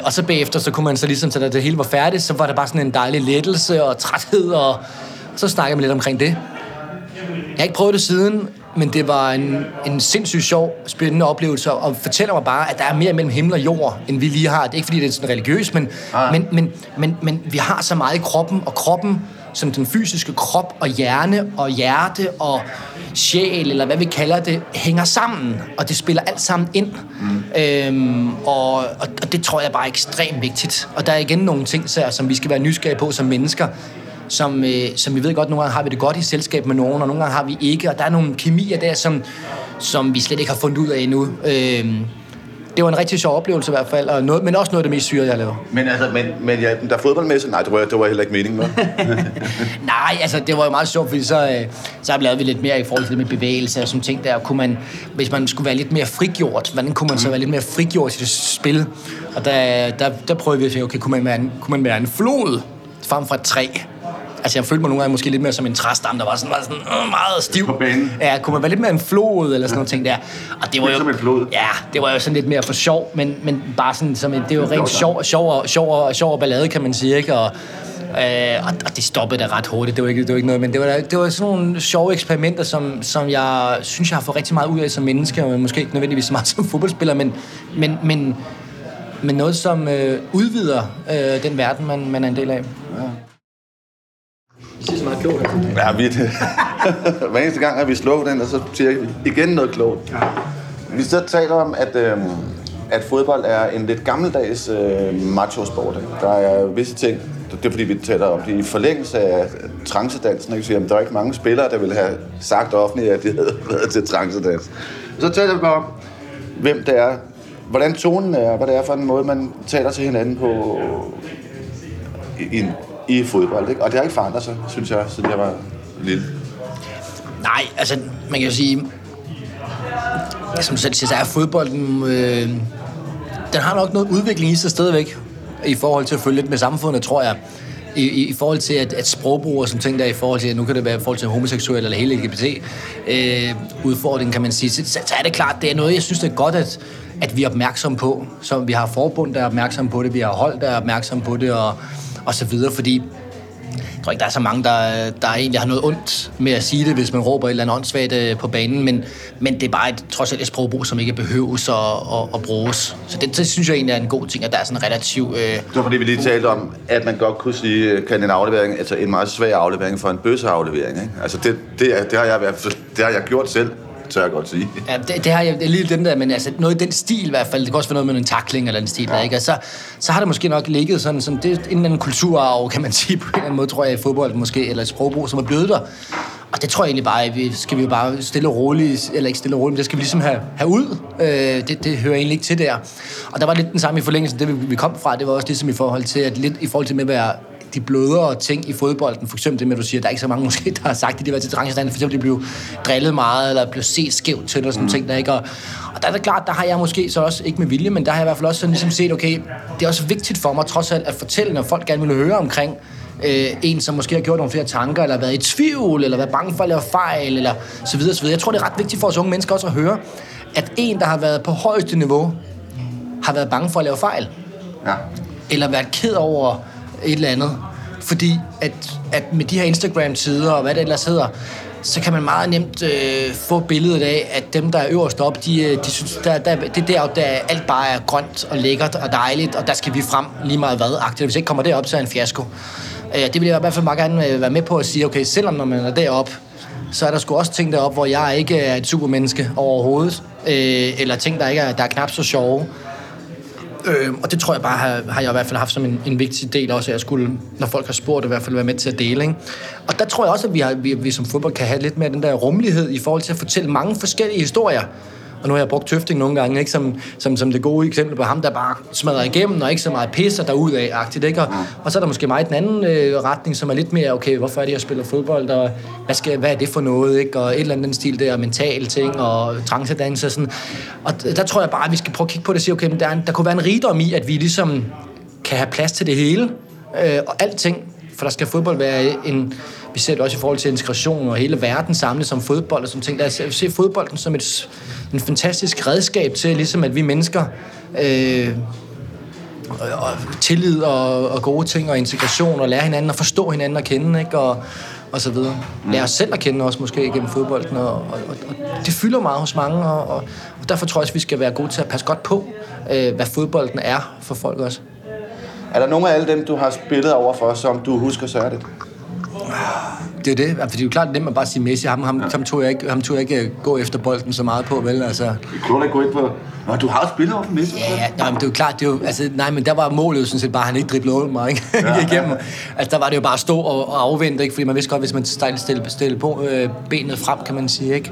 Og så bagefter, så kunne man så ligesom, så da det hele var færdigt, så var der bare sådan en dejlig lettelse og træthed, og så snakkede man lidt omkring det. Jeg har ikke prøvet det siden, men det var en sindssygt sjov, spændende oplevelse, og fortæller mig bare, at der er mere mellem himmel og jord, end vi lige har. Det er ikke, fordi det er sådan religiøst, men vi har så meget i kroppen, og kroppen som den fysiske krop, og hjerne, og hjerte, og sjæl, eller hvad vi kalder det, hænger sammen, og det spiller alt sammen ind. Mm. Og det tror jeg bare er ekstremt vigtigt. Og der er igen nogle ting, som vi skal være nysgerrige på som mennesker, som vi ved godt, nogle gange har vi det godt i selskab med nogen, og nogle gange har vi ikke, og der er nogle kemier der, som vi slet ikke har fundet ud af endnu. Det var en rigtig sjov oplevelse i hvert fald, og noget, men også noget af det mest syrede, jeg lavede. Men ja, der er fodboldmæssigt? Nej, det var heller ikke meningen, hva'? Nej, altså det var jo meget sjovt, fordi så lavede vi lidt mere i forhold til det med bevægelse og sådan ting der. Kunne man, hvis man skulle være lidt mere frigjort, hvordan kunne man så være lidt mere frigjort i det spil? Og der prøvede vi at sige, okay, kunne man være en flod frem for et træ? Altså, jeg følte mig nogle gange måske lidt mere som en træstamme, der var sådan meget stiv. På banen. Ja, kunne man være lidt mere en flod, eller sådan noget ting der. Og det var jo... Som en flod. Ja, det var jo sådan lidt mere for sjov, men bare sådan... Som en, det er jo rent sjov og ballade, kan man sige, ikke? Og det stoppede da ret hurtigt, det var ikke noget, men det var sådan nogle sjove eksperimenter, som jeg synes, jeg har fået rigtig meget ud af som menneske, og måske ikke nødvendigvis så meget som fodboldspiller, men noget, som udvider den verden, man er en del af. Ja. Det er så meget klogt. Ja, hver eneste gang, at vi slår den, og så siger vi igen noget klogt. Vi så taler om, at, at fodbold er en lidt gammeldags macho-sport. Der er visse ting, det er fordi vi taler om det i forlængelse af trancedansen, ikke? Så, jamen, der er ikke mange spillere, der vil have sagt offentligt, at de havde været til trancedans. Så taler vi bare om, hvem det er, hvordan tonen er, hvad det er for en måde, man taler til hinanden på i fodbold, ikke? Og det har ikke forandret sig, synes jeg, siden jeg var lille. Nej, altså man kan jo sige, som du selv siger, så er fodbolden, den har nok noget udvikling i sig stadigvæk, i forhold til at følge lidt med samfundet, tror jeg. I forhold til, at sprogbrug og sådan ting der, i forhold til, nu kan det være i forhold til homoseksuel eller hele LGBT-udfordringen, kan man sige. Så er det klart, det er noget, jeg synes, det er godt, at vi er opmærksomme på. Så vi har forbund, der er opmærksomme på det, vi har hold, der er opmærksomme på det, og så videre, fordi jeg tror ikke, der er så mange, der egentlig har noget ondt med at sige det, hvis man råber et eller andet åndssvagt på banen, men det er bare et, trods alt et sprogbrug, som ikke behøves at bruges. Så det synes jeg egentlig er en god ting, at der er sådan en relativ... Det var fordi, vi lige talte om, at man godt kunne sige, kan en aflevering, altså en meget svag aflevering for en bøsseaflevering, ikke? Altså det har jeg i hvert fald, det har jeg gjort selv, tør jeg godt sige. Ja, det har jeg lige den der, men altså noget i den stil i hvert fald, det kan også være noget med en tackling eller en stil, ja. Der, ikke? Altså, så har det måske nok ligget sådan, som det er en eller anden kulturarv, kan man sige, på en eller anden måde, tror jeg, i fodbold måske, eller i sprogbrug, som er blevet der. Og det tror jeg egentlig bare, vi skal jo bare stille og roligt, eller ikke stille og roligt, men det skal vi ligesom have ud. Det hører egentlig ikke til der. Og der var lidt den samme i forlængelsen, det vi kom fra, det var også ligesom i forhold til, at lidt i forhold til med at være de blødere ting i fodbolden, for eksempel det med, at du siger, at der er ikke så mange måske, der har sagt, at de var til trancestand, for eksempel de blev drillet meget, eller blev set skævt til, eller sådan ting, der ikke, og der er det klart, der har jeg måske så også, ikke med vilje, men der har jeg i hvert fald også sådan ligesom set, okay, det er også vigtigt for mig, trods alt, at fortælle, når folk gerne vil høre omkring en, som måske har gjort nogle flere tanker, eller været i tvivl, eller været bange for at lave fejl, eller så videre, så videre. Jeg tror, det er ret vigtigt for os unge mennesker også at høre, at en, der har været på højeste niveau, har været bange for at lave fejl, ja. Eller været ked over et eller andet, fordi at med de her Instagram-tider og hvad det ellers hedder, så kan man meget nemt få billedet af, at dem, der er øverst op, de synes, der alt bare er grønt og lækkert og dejligt, og der skal vi frem lige meget hvad-agtigt. Hvis ikke kommer derop, så er en fiasko. Det vil jeg i hvert fald meget gerne være med på at sige, okay, selvom når man er deroppe, så er der sgu også ting deroppe, hvor jeg ikke er et supermenneske overhovedet, eller ting, der er knap så sjove. Og det tror jeg bare, har jeg i hvert fald haft som en vigtig del også, at jeg skulle, når folk har spurgt, i hvert fald være med til at dele, ikke? Og der tror jeg også, at vi som fodbold kan have lidt mere den der rummelighed i forhold til at fortælle mange forskellige historier. Og nu har jeg brugt Tøfting nogle gange, ikke? Som det gode eksempel på ham, der bare smadrer igennem, og ikke så meget pisser derudad-agtigt, ikke? Og så er der måske meget den anden retning, som er lidt mere, okay, hvorfor er det, jeg spiller fodbold, og hvad er det for noget, ikke? Og et eller andet stil der, mentale ting, og trancedanser, sådan. Og der tror jeg bare, at vi skal prøve at kigge på det og sige, okay, men der kunne være en rigdom i, at vi ligesom kan have plads til det hele, og alting, for der skal fodbold være en... Vi ser det også i forhold til integration og hele verden samlet som fodbold og sådan ting. Der ser fodbolden som en fantastisk redskab til, ligesom at vi mennesker og tillid og gode ting og integration og lære hinanden og forstå hinanden at kende, ikke? Og så videre. Lære os selv at kende også måske gennem fodbolden. Og det fylder meget hos mange, og derfor tror jeg også, vi skal være gode til at passe godt på, hvad fodbolden er for folk også. Er der nogen af alle dem, du har spillet overfor, som du husker særligt? Det er det, for det er jo klart nemt at bare sige Messi. Ham tog jeg ikke gå efter bolden så meget på, vel? Altså. Kunne du ikke gå ind på... Nå, du har jo spillet over for Messi. Ja, nej, men det er jo klart, det er jo, altså, nej, men der var målet sådan set bare, han ikke driblede mig, ikke? Ja, igennem. Ja. Altså, der var det jo bare at stå og afvente, ikke? Fordi man vidste godt, hvis man stille på benet frem, kan man sige, ikke?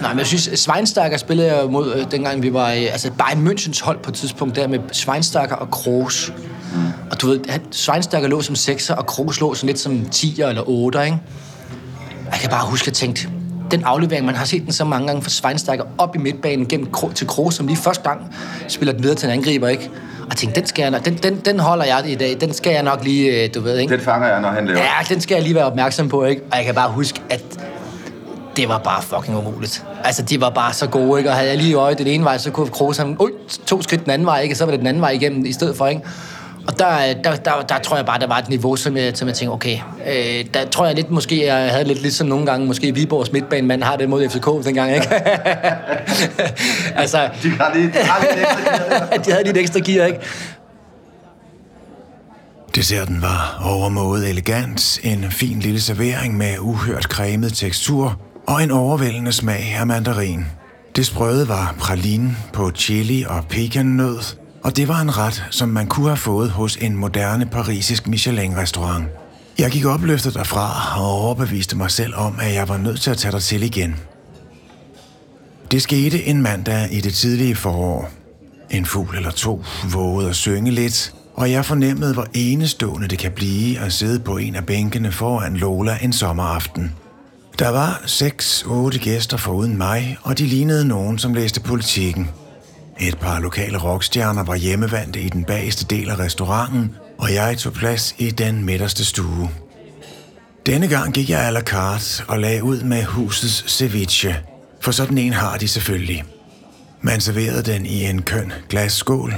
Nej, men jeg synes, Schweinsteiger spillede jeg mod, dengang vi var... altså, Bayern Münchens hold på et tidspunkt der med Schweinsteiger og Kroos. Og du ved, Schweinsteiger lå som 6'er, og Kroos lå sådan lidt som 10'er eller 8'er, ikke? Jeg kan bare huske, at jeg tænkte, den aflevering, man har set den så mange gange fra Schweinsteiger op i midtbanen gennem til Kroos, som lige første gang spiller den videre til en angriber, ikke? Og jeg tænkte, den holder jeg i dag, den skal jeg nok lige, du ved, ikke? Den fanger jeg, når han lever. Ja, den skal jeg lige være opmærksom på, ikke? Og jeg kan bare huske, at det var bare fucking umuligt. Altså, de var bare så gode, ikke? Og havde jeg lige i øjet den ene vej, så kunne Kroos ham, to skridt den anden vej, ikke? Og så var det den anden vej igennem i stedet for, ikke? Og der tror jeg bare, der var et niveau, som jeg tænkte, okay, der tror jeg lidt måske, jeg havde lidt ligesom nogle gange, måske Viborgs midtbanemand har det mod FCK dengang, ikke? Altså, de havde lige et ekstra gear, ikke? Desserten var overmåde elegant, en fin lille servering med uhørt cremet tekstur og en overvældende smag af mandarin. Det sprøde var praline på chili og pekannød, og det var en ret, som man kunne have fået hos en moderne parisisk Michelin-restaurant. Jeg gik opløftet derfra og overbeviste mig selv om, at jeg var nødt til at tage dig til igen. Det skete en mandag i det tidlige forår. En fugl eller to vågede at synge lidt, og jeg fornemmede, hvor enestående det kan blive at sidde på en af bænkene foran Lola en sommeraften. Der var 6-8 gæster foruden mig, og de lignede nogen, som læste Politikken. Et par lokale rockstjerner var hjemmevante i den bageste del af restauranten, og jeg tog plads i den midterste stue. Denne gang gik jeg à la carte og lagde ud med husets ceviche, for sådan en har de selvfølgelig. Man serverede den i en køn glasskål.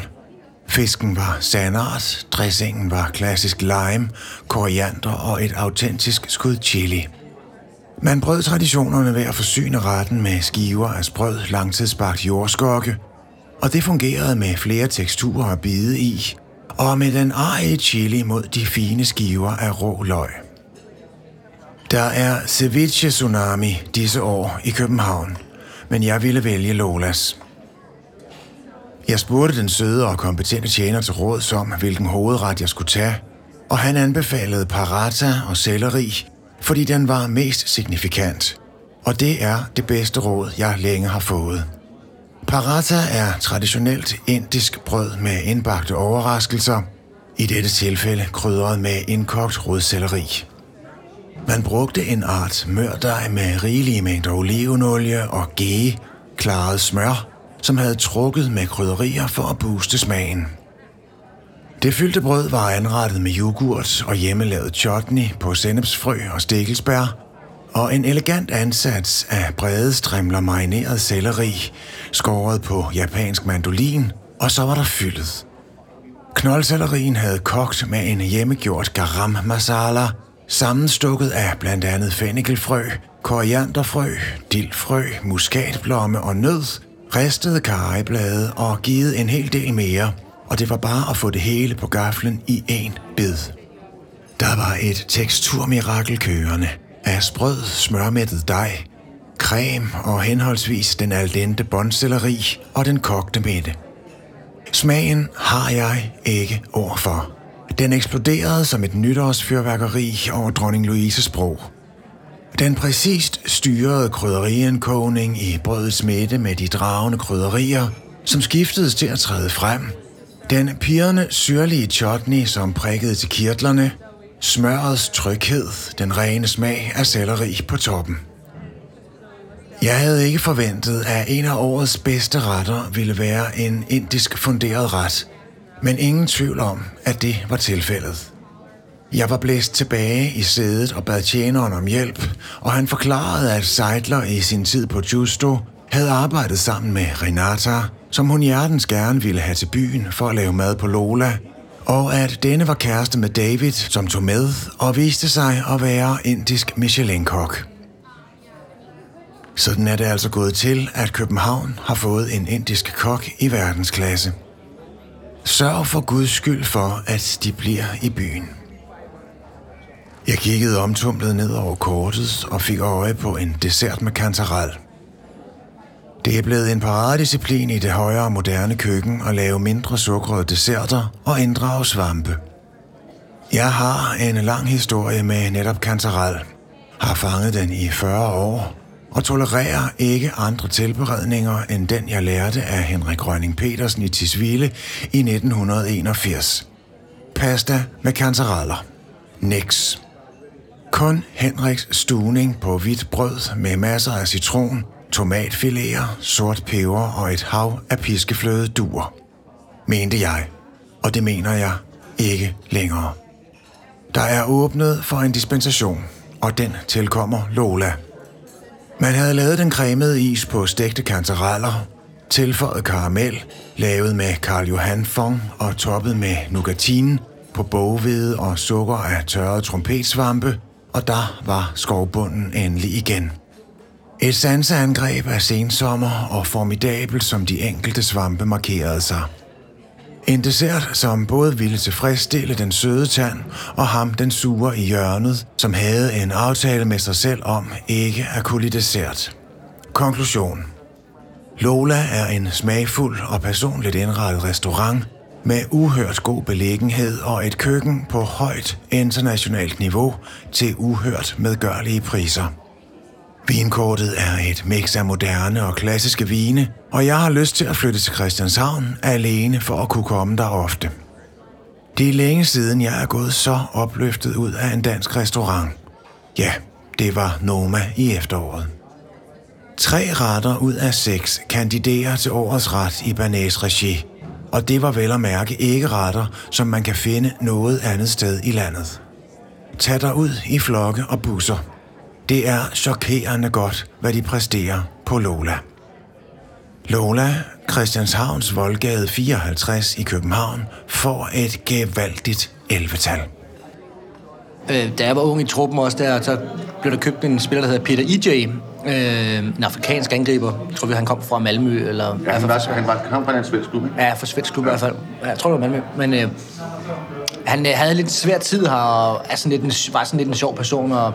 Fisken var sandart, dressingen var klassisk lime, koriander og et autentisk skud chili. Man brød traditionerne ved at forsyne retten med skiver af sprød, langtidsbagt jordskokke, og det fungerede med flere teksturer at bide i, og med den arige chili mod de fine skiver af rå løg. Der er ceviche-tsunami disse år i København, men jeg ville vælge Lolas. Jeg spurgte den søde og kompetente tjener til råds om, hvilken hovedret jeg skulle tage, og han anbefalede paratha og selleri, fordi den var mest signifikant, og det er det bedste råd, jeg længe har fået. Paratha er traditionelt indisk brød med indbagte overraskelser, i dette tilfælde krydret med indkogt rødselleri. Man brugte en art mørdej med rigelige mængder olivenolie og ghee, klaret smør, som havde trukket med krydderier for at booste smagen. Det fyldte brød var anrettet med yoghurt og hjemmelavet chutney på sennepsfrø og stikkelsbær, og en elegant ansats af brede strimler marineret selleri, skåret på japansk mandolin, og så var der fyldet. Knoldsellerien havde kogt med en hjemmegjort garam masala, sammenstukket af blandt andet fennikelfrø, korianderfrø, dildfrø, muskatblomme og nød, ristede karryblade og givet en hel del mere, og det var bare at få det hele på gaflen i en bid. Der var et teksturmirakel kørende af sprød, smørmættet dej, creme og henholdsvis den al dente båndselleri og den kogte midte. Smagen har jeg ikke ord for. Den eksploderede som et nytårsfyrværkeri over dronning Louises bro. Den præcist styrede krydderiindkogning i brødets midte med de dragende krydderier, som skiftedes til at træde frem. Den pirrende, syrlige chutney, som prikkede til kirtlerne. Smørrets tryghed, den rene smag af selleri på toppen. Jeg havde ikke forventet, at en af årets bedste retter ville være en indisk funderet ret, men ingen tvivl om, at det var tilfældet. Jeg var blæst tilbage i sædet og bad tjeneren om hjælp, og han forklarede, at Seidler i sin tid på Justo havde arbejdet sammen med Renata, som hun hjertens gerne ville have til byen for at lave mad på Lola, og at denne var kæreste med David, som tog med og viste sig at være indisk Michelin-kok. Sådan er det altså gået til, at København har fået en indisk kok i verdensklasse. Sørg for Guds skyld for, at de bliver i byen. Jeg kiggede omtumlet ned over kortet og fik øje på en dessert med kantarel. Det er blevet en paradedisciplin i det højere moderne køkken at lave mindre sukkerede desserter og inddrage svampe. Jeg har en lang historie med netop kantarel, har fanget den i 40 år og tolererer ikke andre tilberedninger end den, jeg lærte af Henrik Rønning Petersen i Tisvilde i 1981. Pasta med kantareller. Niks. Kun Henriks stuvning på hvidt brød med masser af citron, tomatfileter, sort peber og et hav af piskefløde duer, mente jeg, og det mener jeg ikke længere. Der er åbnet for en dispensation, og den tilkommer Lola. Man havde lavet den cremede is på stegte kantareller, tilføjet karamel, lavet med Karl Johan Fong og toppet med nougatine på boghvede og sukker af tørrede trompetsvampe, og der var skovbunden endelig igen. Et sanseangreb af sensommer og formidabelt, som de enkelte svampe markerede sig. En dessert, som både ville tilfredsstille den søde tand og ham den sure i hjørnet, som havde en aftale med sig selv om ikke at kunne lide dessert. Konklusion. Lola er en smagfuld og personligt indrettet restaurant med uhørt god beliggenhed og et køkken på højt internationalt niveau til uhørt medgørlige priser. Vinkortet er et mix af moderne og klassiske vine, og jeg har lyst til at flytte til Christianshavn alene for at kunne komme der ofte. Det er længe siden, jeg er gået så opløftet ud af en dansk restaurant. Ja, det var Noma i efteråret. 3 retter ud af 6 kandiderer til årets ret i Banæs regi, og det var vel at mærke ikke retter, som man kan finde noget andet sted i landet. Tag dig ud i flokke og busser. Det er chokerende godt, hvad de præsterer på Lola. Lola, Christianshavns Voldgade 54 i København, får et gevaldigt 11-tal. Da jeg var ung i truppen også der, så blev der købt en spiller, der hedder Peter EJ. En afrikansk angriber. Jeg tror, han kom fra Malmø. Eller, ja, han kom fra en svensk klub. Ja, fra svensk klub i hvert fald. Jeg tror, det var Malmø. Men han havde lidt svær tid her, og var sådan lidt en sjov person, og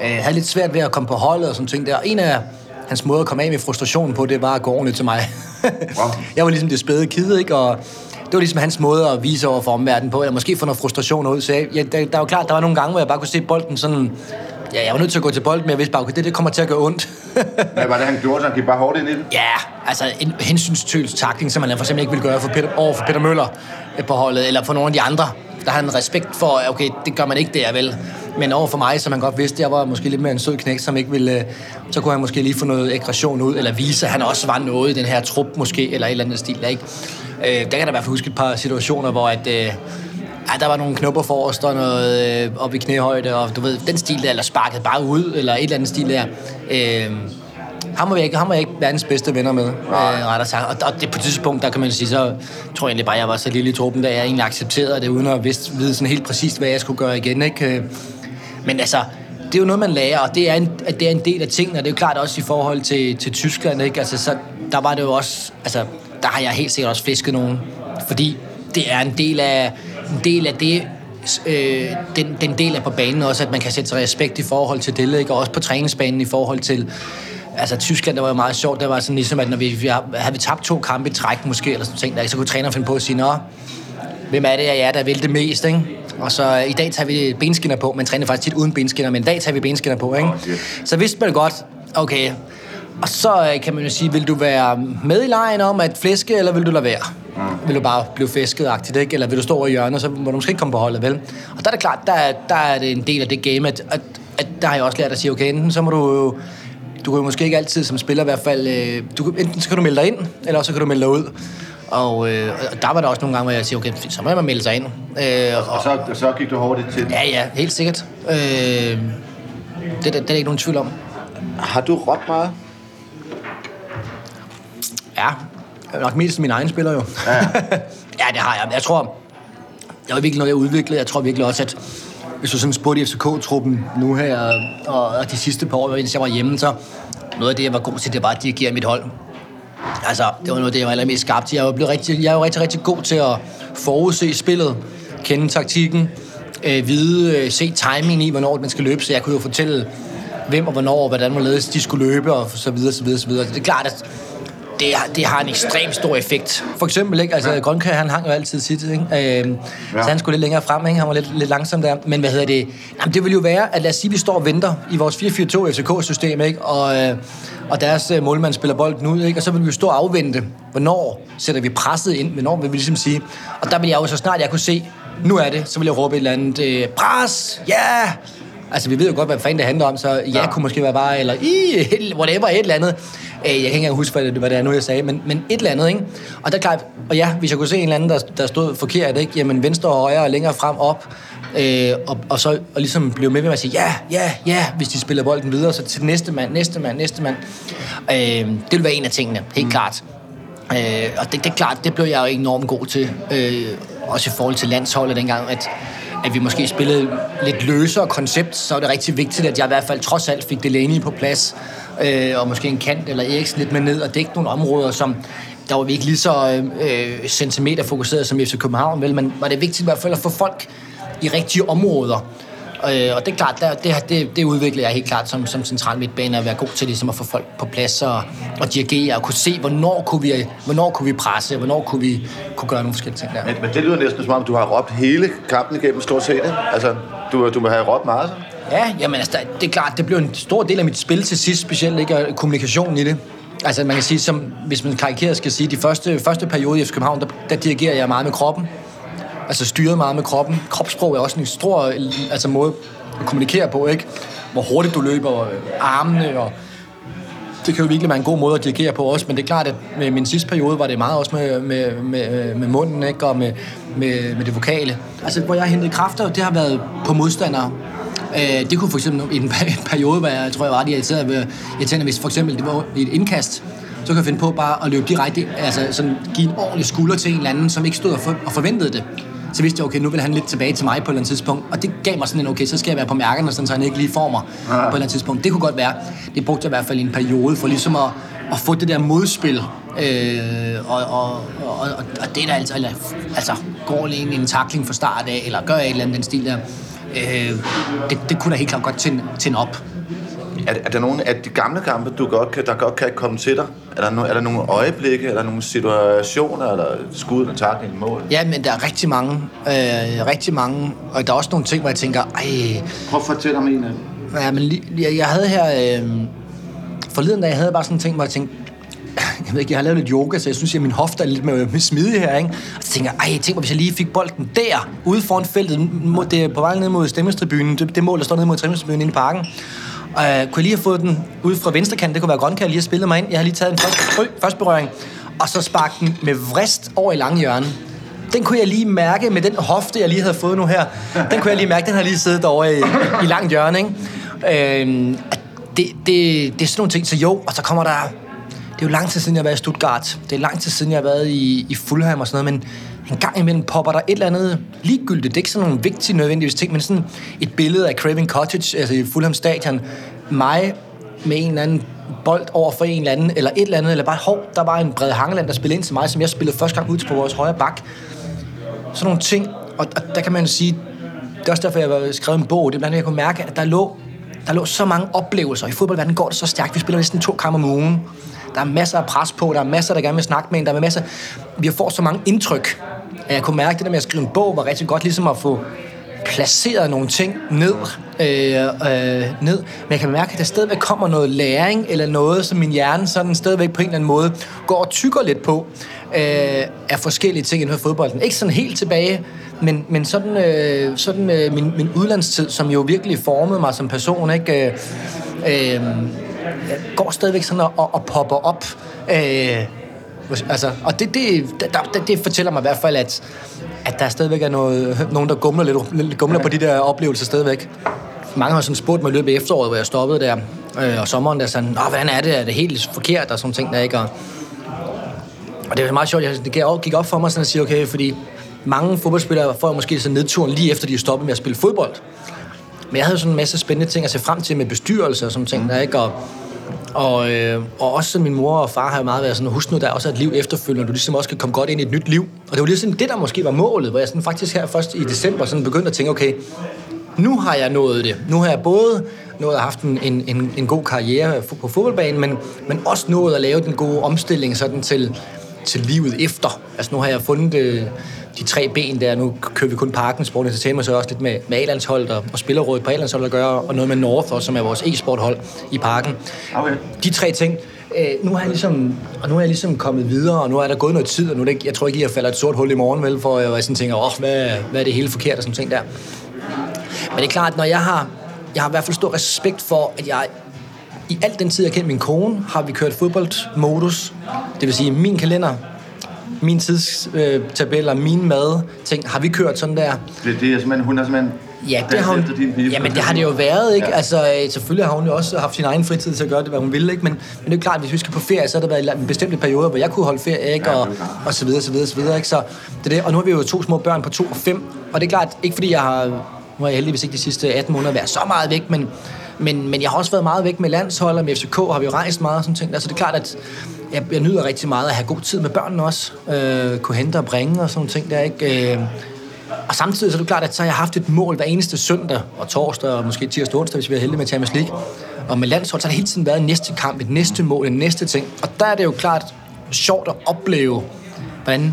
havde lidt svært ved at komme på holdet og sådan ting der. En af hans måde at komme af med frustrationen på, det var at gå ordentligt til mig. Jeg var ligesom det spæde kid, ikke? Og det var ligesom hans måde at vise over for omverdenen på, eller måske få noget frustration ud. Så der var klart, der var nogle gange, hvor jeg bare kunne se bolden sådan... Ja, jeg var nødt til at gå til bolden, men jeg vidste bare, okay, det kommer til at gøre ondt. Hvad var det, han gjorde, så han gik bare hårdt ind i det? Ja, altså en hensynstøs takling, som han for eksempel ikke ville gøre over for Peter Møller på holdet, eller for nogle af de andre. Der har en respekt for, okay, det gør man ikke der, vel. Men over for mig, som han godt vidste, jeg var måske lidt mere en sød knægt, som ikke ville... Så kunne han måske lige få noget aggression ud, eller vise, at han også var noget i den her trup, måske, eller et eller andet stil, ikke? Der kan der i hvert fald huske et par situationer, hvor at... der var nogle knopper forrest og noget op i knæhøjde, og du ved, den stil der, eller sparket bare ud, eller et eller andet stil der. Ham var jeg ikke verdens bedste venner med, rettere sagt. Og det på et tidspunkt, der kan man sige, så tror jeg egentlig bare, jeg var så lille i truppen, da jeg egentlig accepterede det, uden at vide sådan helt præcist, hvad jeg skulle gøre igen, ikke? Men altså, det er jo noget, man lærer, og det er en del af tingene, og det er jo klart også i forhold til Tyskland, ikke? Altså, så der var det jo også, altså, der har jeg helt sikkert også fisket nogen, fordi det er en del af det, den del af på banen også, at man kan sætte respekt i forhold til det, ikke? Og også på træningsbanen i forhold til, altså Tyskland, der var jo meget sjovt, der var sådan ligesom, at når vi havde tabt 2 kampe i træk måske, eller sådan ting, der, så kunne træneren finde på at sige, nå, hvem er det af jer, der vil det mest, ikke? Og så i dag tager vi benskinner på, man træner faktisk tit uden benskinner, men i dag tager vi benskinner på, ikke? Okay. Så vidste man godt, okay, og så kan man jo sige, vil du være med i lejen om at flæske, eller vil du lade være? Vil du bare blive fæsket-agtigt, ikke? Eller vil du stå over i hjørnet, så må du måske ikke komme på holdet, vel? Og der er det klart, der er det en del af det game, at der har jeg også lært at sige, okay, enten så må du kan måske ikke altid som spiller i hvert fald, enten så kan du melde dig ind, eller så kan du melde dig ud. Og der var der også nogle gange, hvor jeg siger, okay, så må man melde sig ind. Og så gik du hårdt til det? Ja, helt sikkert. Det er der ikke nogen tvivl om. Har du råbt meget? Ja. Nok mest mine egne spillere jo. Ja, ja, det har jeg. Jeg tror, det var virkelig noget, jeg udviklede. Jeg tror virkelig også, at hvis du sådan spurgte i FCK-truppen nu her, og de sidste par år, indtil jeg var hjemme, så noget af det, jeg var god til, det var at dirigere mit hold. Altså, det var noget af det, jeg var allermest skarp til. Jeg var rigtig, rigtig god til at forudse spillet, kende taktikken, se timing i, hvornår man skal løbe, så jeg kunne jo fortælle, hvem og hvornår, og hvordan hvorledes de skulle løbe, og så videre, så videre, så videre. Det er klart, at det har en ekstrem stor effekt. For eksempel, ikke? Altså, ja. Grønkær, han hang jo altid sit, ikke? Ja. Så han skulle lidt længere frem, ikke? Han var lidt langsom der. Men hvad hedder det? Jamen, det vil jo være, at lad os sige, vi står og venter i vores 4-4-2 FCK-system, ikke? Og deres målmand spiller bolden ud, ikke? Og så vil vi jo stå og afvente, hvornår sætter vi presset ind, hvornår vil vi ligesom sige. Og der vil jeg jo, så snart jeg kunne se, nu er det, så vil jeg råbe et eller andet, pres, ja! Yeah! Altså, vi ved jo godt, hvad fanden det handler om, så ja, kunne måske være bare, eller whatever, et eller andet. Jeg kan ikke engang huske, hvad det er nu, jeg sagde, men et eller andet, ikke? Og der er klart, og ja, hvis jeg kunne se en eller anden, der stod forkert, ikke? Jamen, venstre og højre og længere frem op, og ligesom blev med at sige, ja, hvis de spiller bolden videre, så til næste mand. Det vil være en af tingene, helt klart. Og det er klart, det blev jeg jo enormt god til, også i forhold til landsholdet dengang, at vi måske spillede lidt løsere koncept, så var det rigtig vigtigt, at jeg i hvert fald trods alt fik Delaney på plads, og måske en kant eller Eriksen lidt med ned og dække nogle områder, som der var vi ikke lige så centimeterfokuseret som FC København, vel, men var det vigtigt i hvert fald at få folk i rigtige områder, Og det er klart, det udvikler jeg helt klart som central midtbane, at være god til ligesom at få folk på plads og dirigere og kunne se, hvornår kunne vi presse, hvornår kunne gøre nogle forskellige ting der. Men det lyder næsten som om, du har råbt hele kampen igennem stort set. Altså, du må have råbt meget. Ja, jamen, altså, det er klart, det blev en stor del af mit spil til sidst, specielt ikke kommunikationen i det. Altså, man kan sige, som, hvis man karikerer skal sige, de første periode i FC København, der dirigerer jeg meget med kroppen. Altså styret meget med kroppen. Kropssprog er også en stor måde at kommunikere på, ikke? Hvor hurtigt du løber, og armene, og det kan jo virkelig være en god måde at dirigere på også, men det er klart, at med min sidste periode var det meget også med munden, ikke? Og med det vokale. Altså, hvor jeg hentede kræfter, det har været på modstandere. Det kunne for eksempel i en periode, hvor jeg tror, jeg var ret irriterende, hvis for eksempel det var et indkast, så kunne jeg finde på bare at løbe direkte, altså sådan give en ordentlig skulder til en eller anden, som ikke stod og forventede det. Så vidste jeg, okay, nu vil han lidt tilbage til mig på et eller andet tidspunkt. Og det gav mig sådan en, okay, så skal jeg være på mærkerne, sådan, så han ikke lige får mig på et eller andet tidspunkt. Det kunne godt være. Det brugte jeg i hvert fald i en periode for ligesom at få det der modspil. Og det der altså går lige en tackling fra start af, eller gør et eller andet den stil der. Det kunne da helt klart godt tænde op. Er der nogle af de gamle kampe, der godt kan komme til dig? Er der nogle øjeblikke, eller nogle situationer, eller skud eller takling eller mål? Ja, men der er rigtig mange. Og der er også nogle ting, hvor jeg tænker, ej... Prøv at fortælle om en af dem. Ja, men jeg havde her... forleden dag, jeg havde bare sådan en ting, hvor jeg tænkte... Jeg ved ikke, jeg har lavet lidt yoga, så jeg synes, at min hofte er lidt mere smidig her, ikke? Og så tænker jeg, tænk mig, hvis jeg lige fik bolden der, ude foran feltet, det er på vej ned mod stemmestribunen, det mål, der står ned mod stemmestribunen inde i parken. Og kunne jeg lige have fået den ude fra venstre kant, det kunne være Grønkær, lige har spillet mig ind. Jeg har lige taget en første berøring, og så sparket den med vrist over i langhjørnen. Den kunne jeg lige mærke med den hofte, jeg lige havde fået nu her. Den kunne jeg lige mærke, den har lige siddet derovre i langhjørnen, ikke? Det er sådan nogle ting, så jo, og så kommer der... Det er jo lang tid siden, jeg har været i Stuttgart. Det er lang tid siden, jeg har været i Fulham og sådan noget, men en gang imellem popper der et eller andet ligegyldigt. Det er ikke sådan nogle vigtige nødvendigvis ting, men sådan et billede af Craven Cottage, altså i Fulham Stadion. Mig med en eller anden bold over for en eller anden, eller et eller andet, eller bare der var en bred hangeland, der spillede ind til mig, som jeg spillede første gang ud til på vores højre bak. Sådan nogle ting, og der kan man sige, det er også derfor, jeg har skrevet en bog, det er blandt andet, jeg kunne mærke, at der lå så mange oplevelser. I fodboldverdenen går det så stærkt, vi spiller næsten 2 kampe om ugen. Der er masser af pres på, der er masser, der gerne vil snakke med en, der er masser... Vi får så mange indtryk, at jeg kunne mærke, at det der med at skrive en bog var rigtig godt, ligesom at få placeret nogle ting ned. Men jeg kan mærke, at der stadigvæk kommer noget læring, eller noget, som min hjerne sådan stadigvæk på en eller anden måde går og tykker lidt på, af forskellige ting inden for fodbolden. Ikke sådan helt tilbage, men sådan min udlandstid, som jo virkelig formede mig som person, ikke... Jeg går stadigvæk sådan og popper op. Altså, og det fortæller mig i hvert fald, at der stadigvæk er nogen, der gumler lidt på de der oplevelser stadigvæk. Mange har sådan spurgt mig i løbet af efteråret, hvor jeg stoppede der, og sommeren der sådan, hvordan er det? Er det helt forkert? Og sådan ting, der ikke er. Og det var meget sjovt, det gik op for mig sådan at sige, okay, fordi mange fodboldspillere får måske sådan nedturen lige efter, de er stoppet med at spille fodbold. Men jeg havde sådan en masse spændende ting at se frem til med bestyrelser og sådan ting, der ikke? Og også min mor og far har jo meget været sådan, husk nu, der er også et liv efterfølgende, og du ligesom også kan komme godt ind i et nyt liv. Og det var ligesom det, der måske var målet, hvor jeg sådan faktisk her først i december sådan begyndte at tænke, okay, nu har jeg nået det. Nu har jeg både nået at have haft en god karriere på fodboldbanen, men også nået at lave den gode omstilling sådan til livet efter. Altså nu har jeg fundet de 3 ben der, nu kører vi kun parken, sport og entertainment, så også lidt med A-landsholdet og spillerrådet på A-landsholdet at gøre, og noget med North også, som er vores e-sporthold i parken. Okay. De 3 ting. Nu er jeg ligesom kommet videre, og nu er der gået noget tid, og nu er det, jeg tror ikke lige, jeg falder et sort hul i morgen, vel, for jeg sådan tænker, hvad er det hele forkert og sådan ting der. Men det er klart, når jeg har i hvert fald stor respekt for, at jeg i alt den tid, jeg kendte min kone, har vi kørt fodboldmodus. Det vil sige, min kalender, min tidstabeller, min mad, ting, har vi kørt sådan der. Hun har simpelthen... Ja, det har det jo været, ikke? Ja. Altså, selvfølgelig har hun jo også haft sin egen fritid til at gøre det, hvad hun ville, ikke? Men det er jo klart, at hvis vi skal på ferie, så har der været en bestemt periode, hvor jeg kunne holde ferie, ikke? Og så videre, ikke? Så det er det. Og nu har vi jo 2 små børn på 2 og 5, og det er klart, ikke fordi jeg har... Nu har jeg heldigvis ikke de sidste 18 måneder været så meget væk, men jeg har også været meget væk med landshold, og med FCK har vi jo rejst meget og sådan ting. Altså det er klart, at jeg nyder rigtig meget at have god tid med børnene også. Kunne hente og bringe og sådan ting der, ikke? Og samtidig så er det klart, at så har jeg haft et mål hver eneste søndag og torsdag og måske tirsdag og onsdag, hvis vi er heldige med Champions League. Og med landshold, så har det hele tiden været næste kamp, et næste mål, en næste ting. Og der er det jo klart sjovt at opleve, hvordan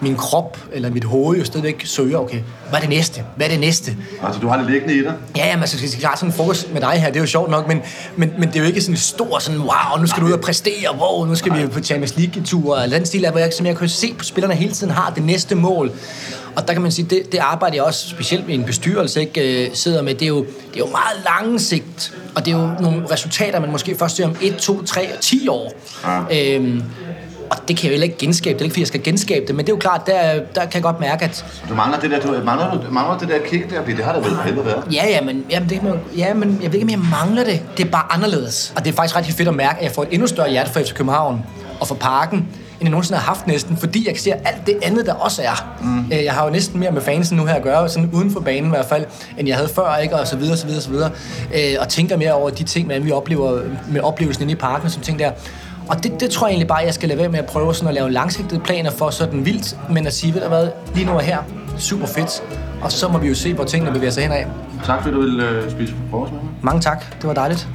min krop eller mit hoved jo stadigvæk søger, okay, hvad er det næste? Hvad er det næste? Altså, du har det liggende i dig? Ja, men altså, det er klart sådan en fokus med dig her, det er jo sjovt nok, men det er jo ikke sådan en stor sådan, wow, nu skal du ud og præstere, wow, nu skal vi på Champions League-tur, eller den stil, hvor jeg kan se på spillerne hele tiden har det næste mål. Og der kan man sige, det arbejder jeg også, specielt med en bestyrelse, ikke, sidder med, det er jo meget lange sigt, og det er jo nogle resultater, man måske først ser om 1, 2, 3 og 10 år. Ja. Og det kan jeg jo ikke genskabe, det er ikke fordi jeg skal genskabe det, men det er jo klart, der kan jeg godt mærke, at... Du mangler det der, du mangler det der kick der, fordi det har der vel helvede været. Ja, men jeg ved ikke, om jeg mangler det. Det er bare anderledes. Og det er faktisk ret fedt at mærke, at jeg får et endnu større hjerte for FC København og for Parken, end jeg nogensinde har haft næsten, fordi jeg kan se alt det andet, der også er. Mm. Jeg har jo næsten mere med fansen nu her at gøre, sådan uden for banen i hvert fald, end jeg havde før, ikke? Og så videre, så videre, så videre. Og tænker mere over de ting, man vi oplever med oplevelsen inde i Parken, som ting der. Og det tror jeg egentlig bare, jeg skal lade være med at prøve sådan at lave langsigtede planer for sådan vildt, men at sige, ved du hvad, lige nu er her, super fedt, og så må vi jo se, hvor tingene bevæger sig henad. Tak fordi du ville spise frokost med mig. Mange tak, det var dejligt.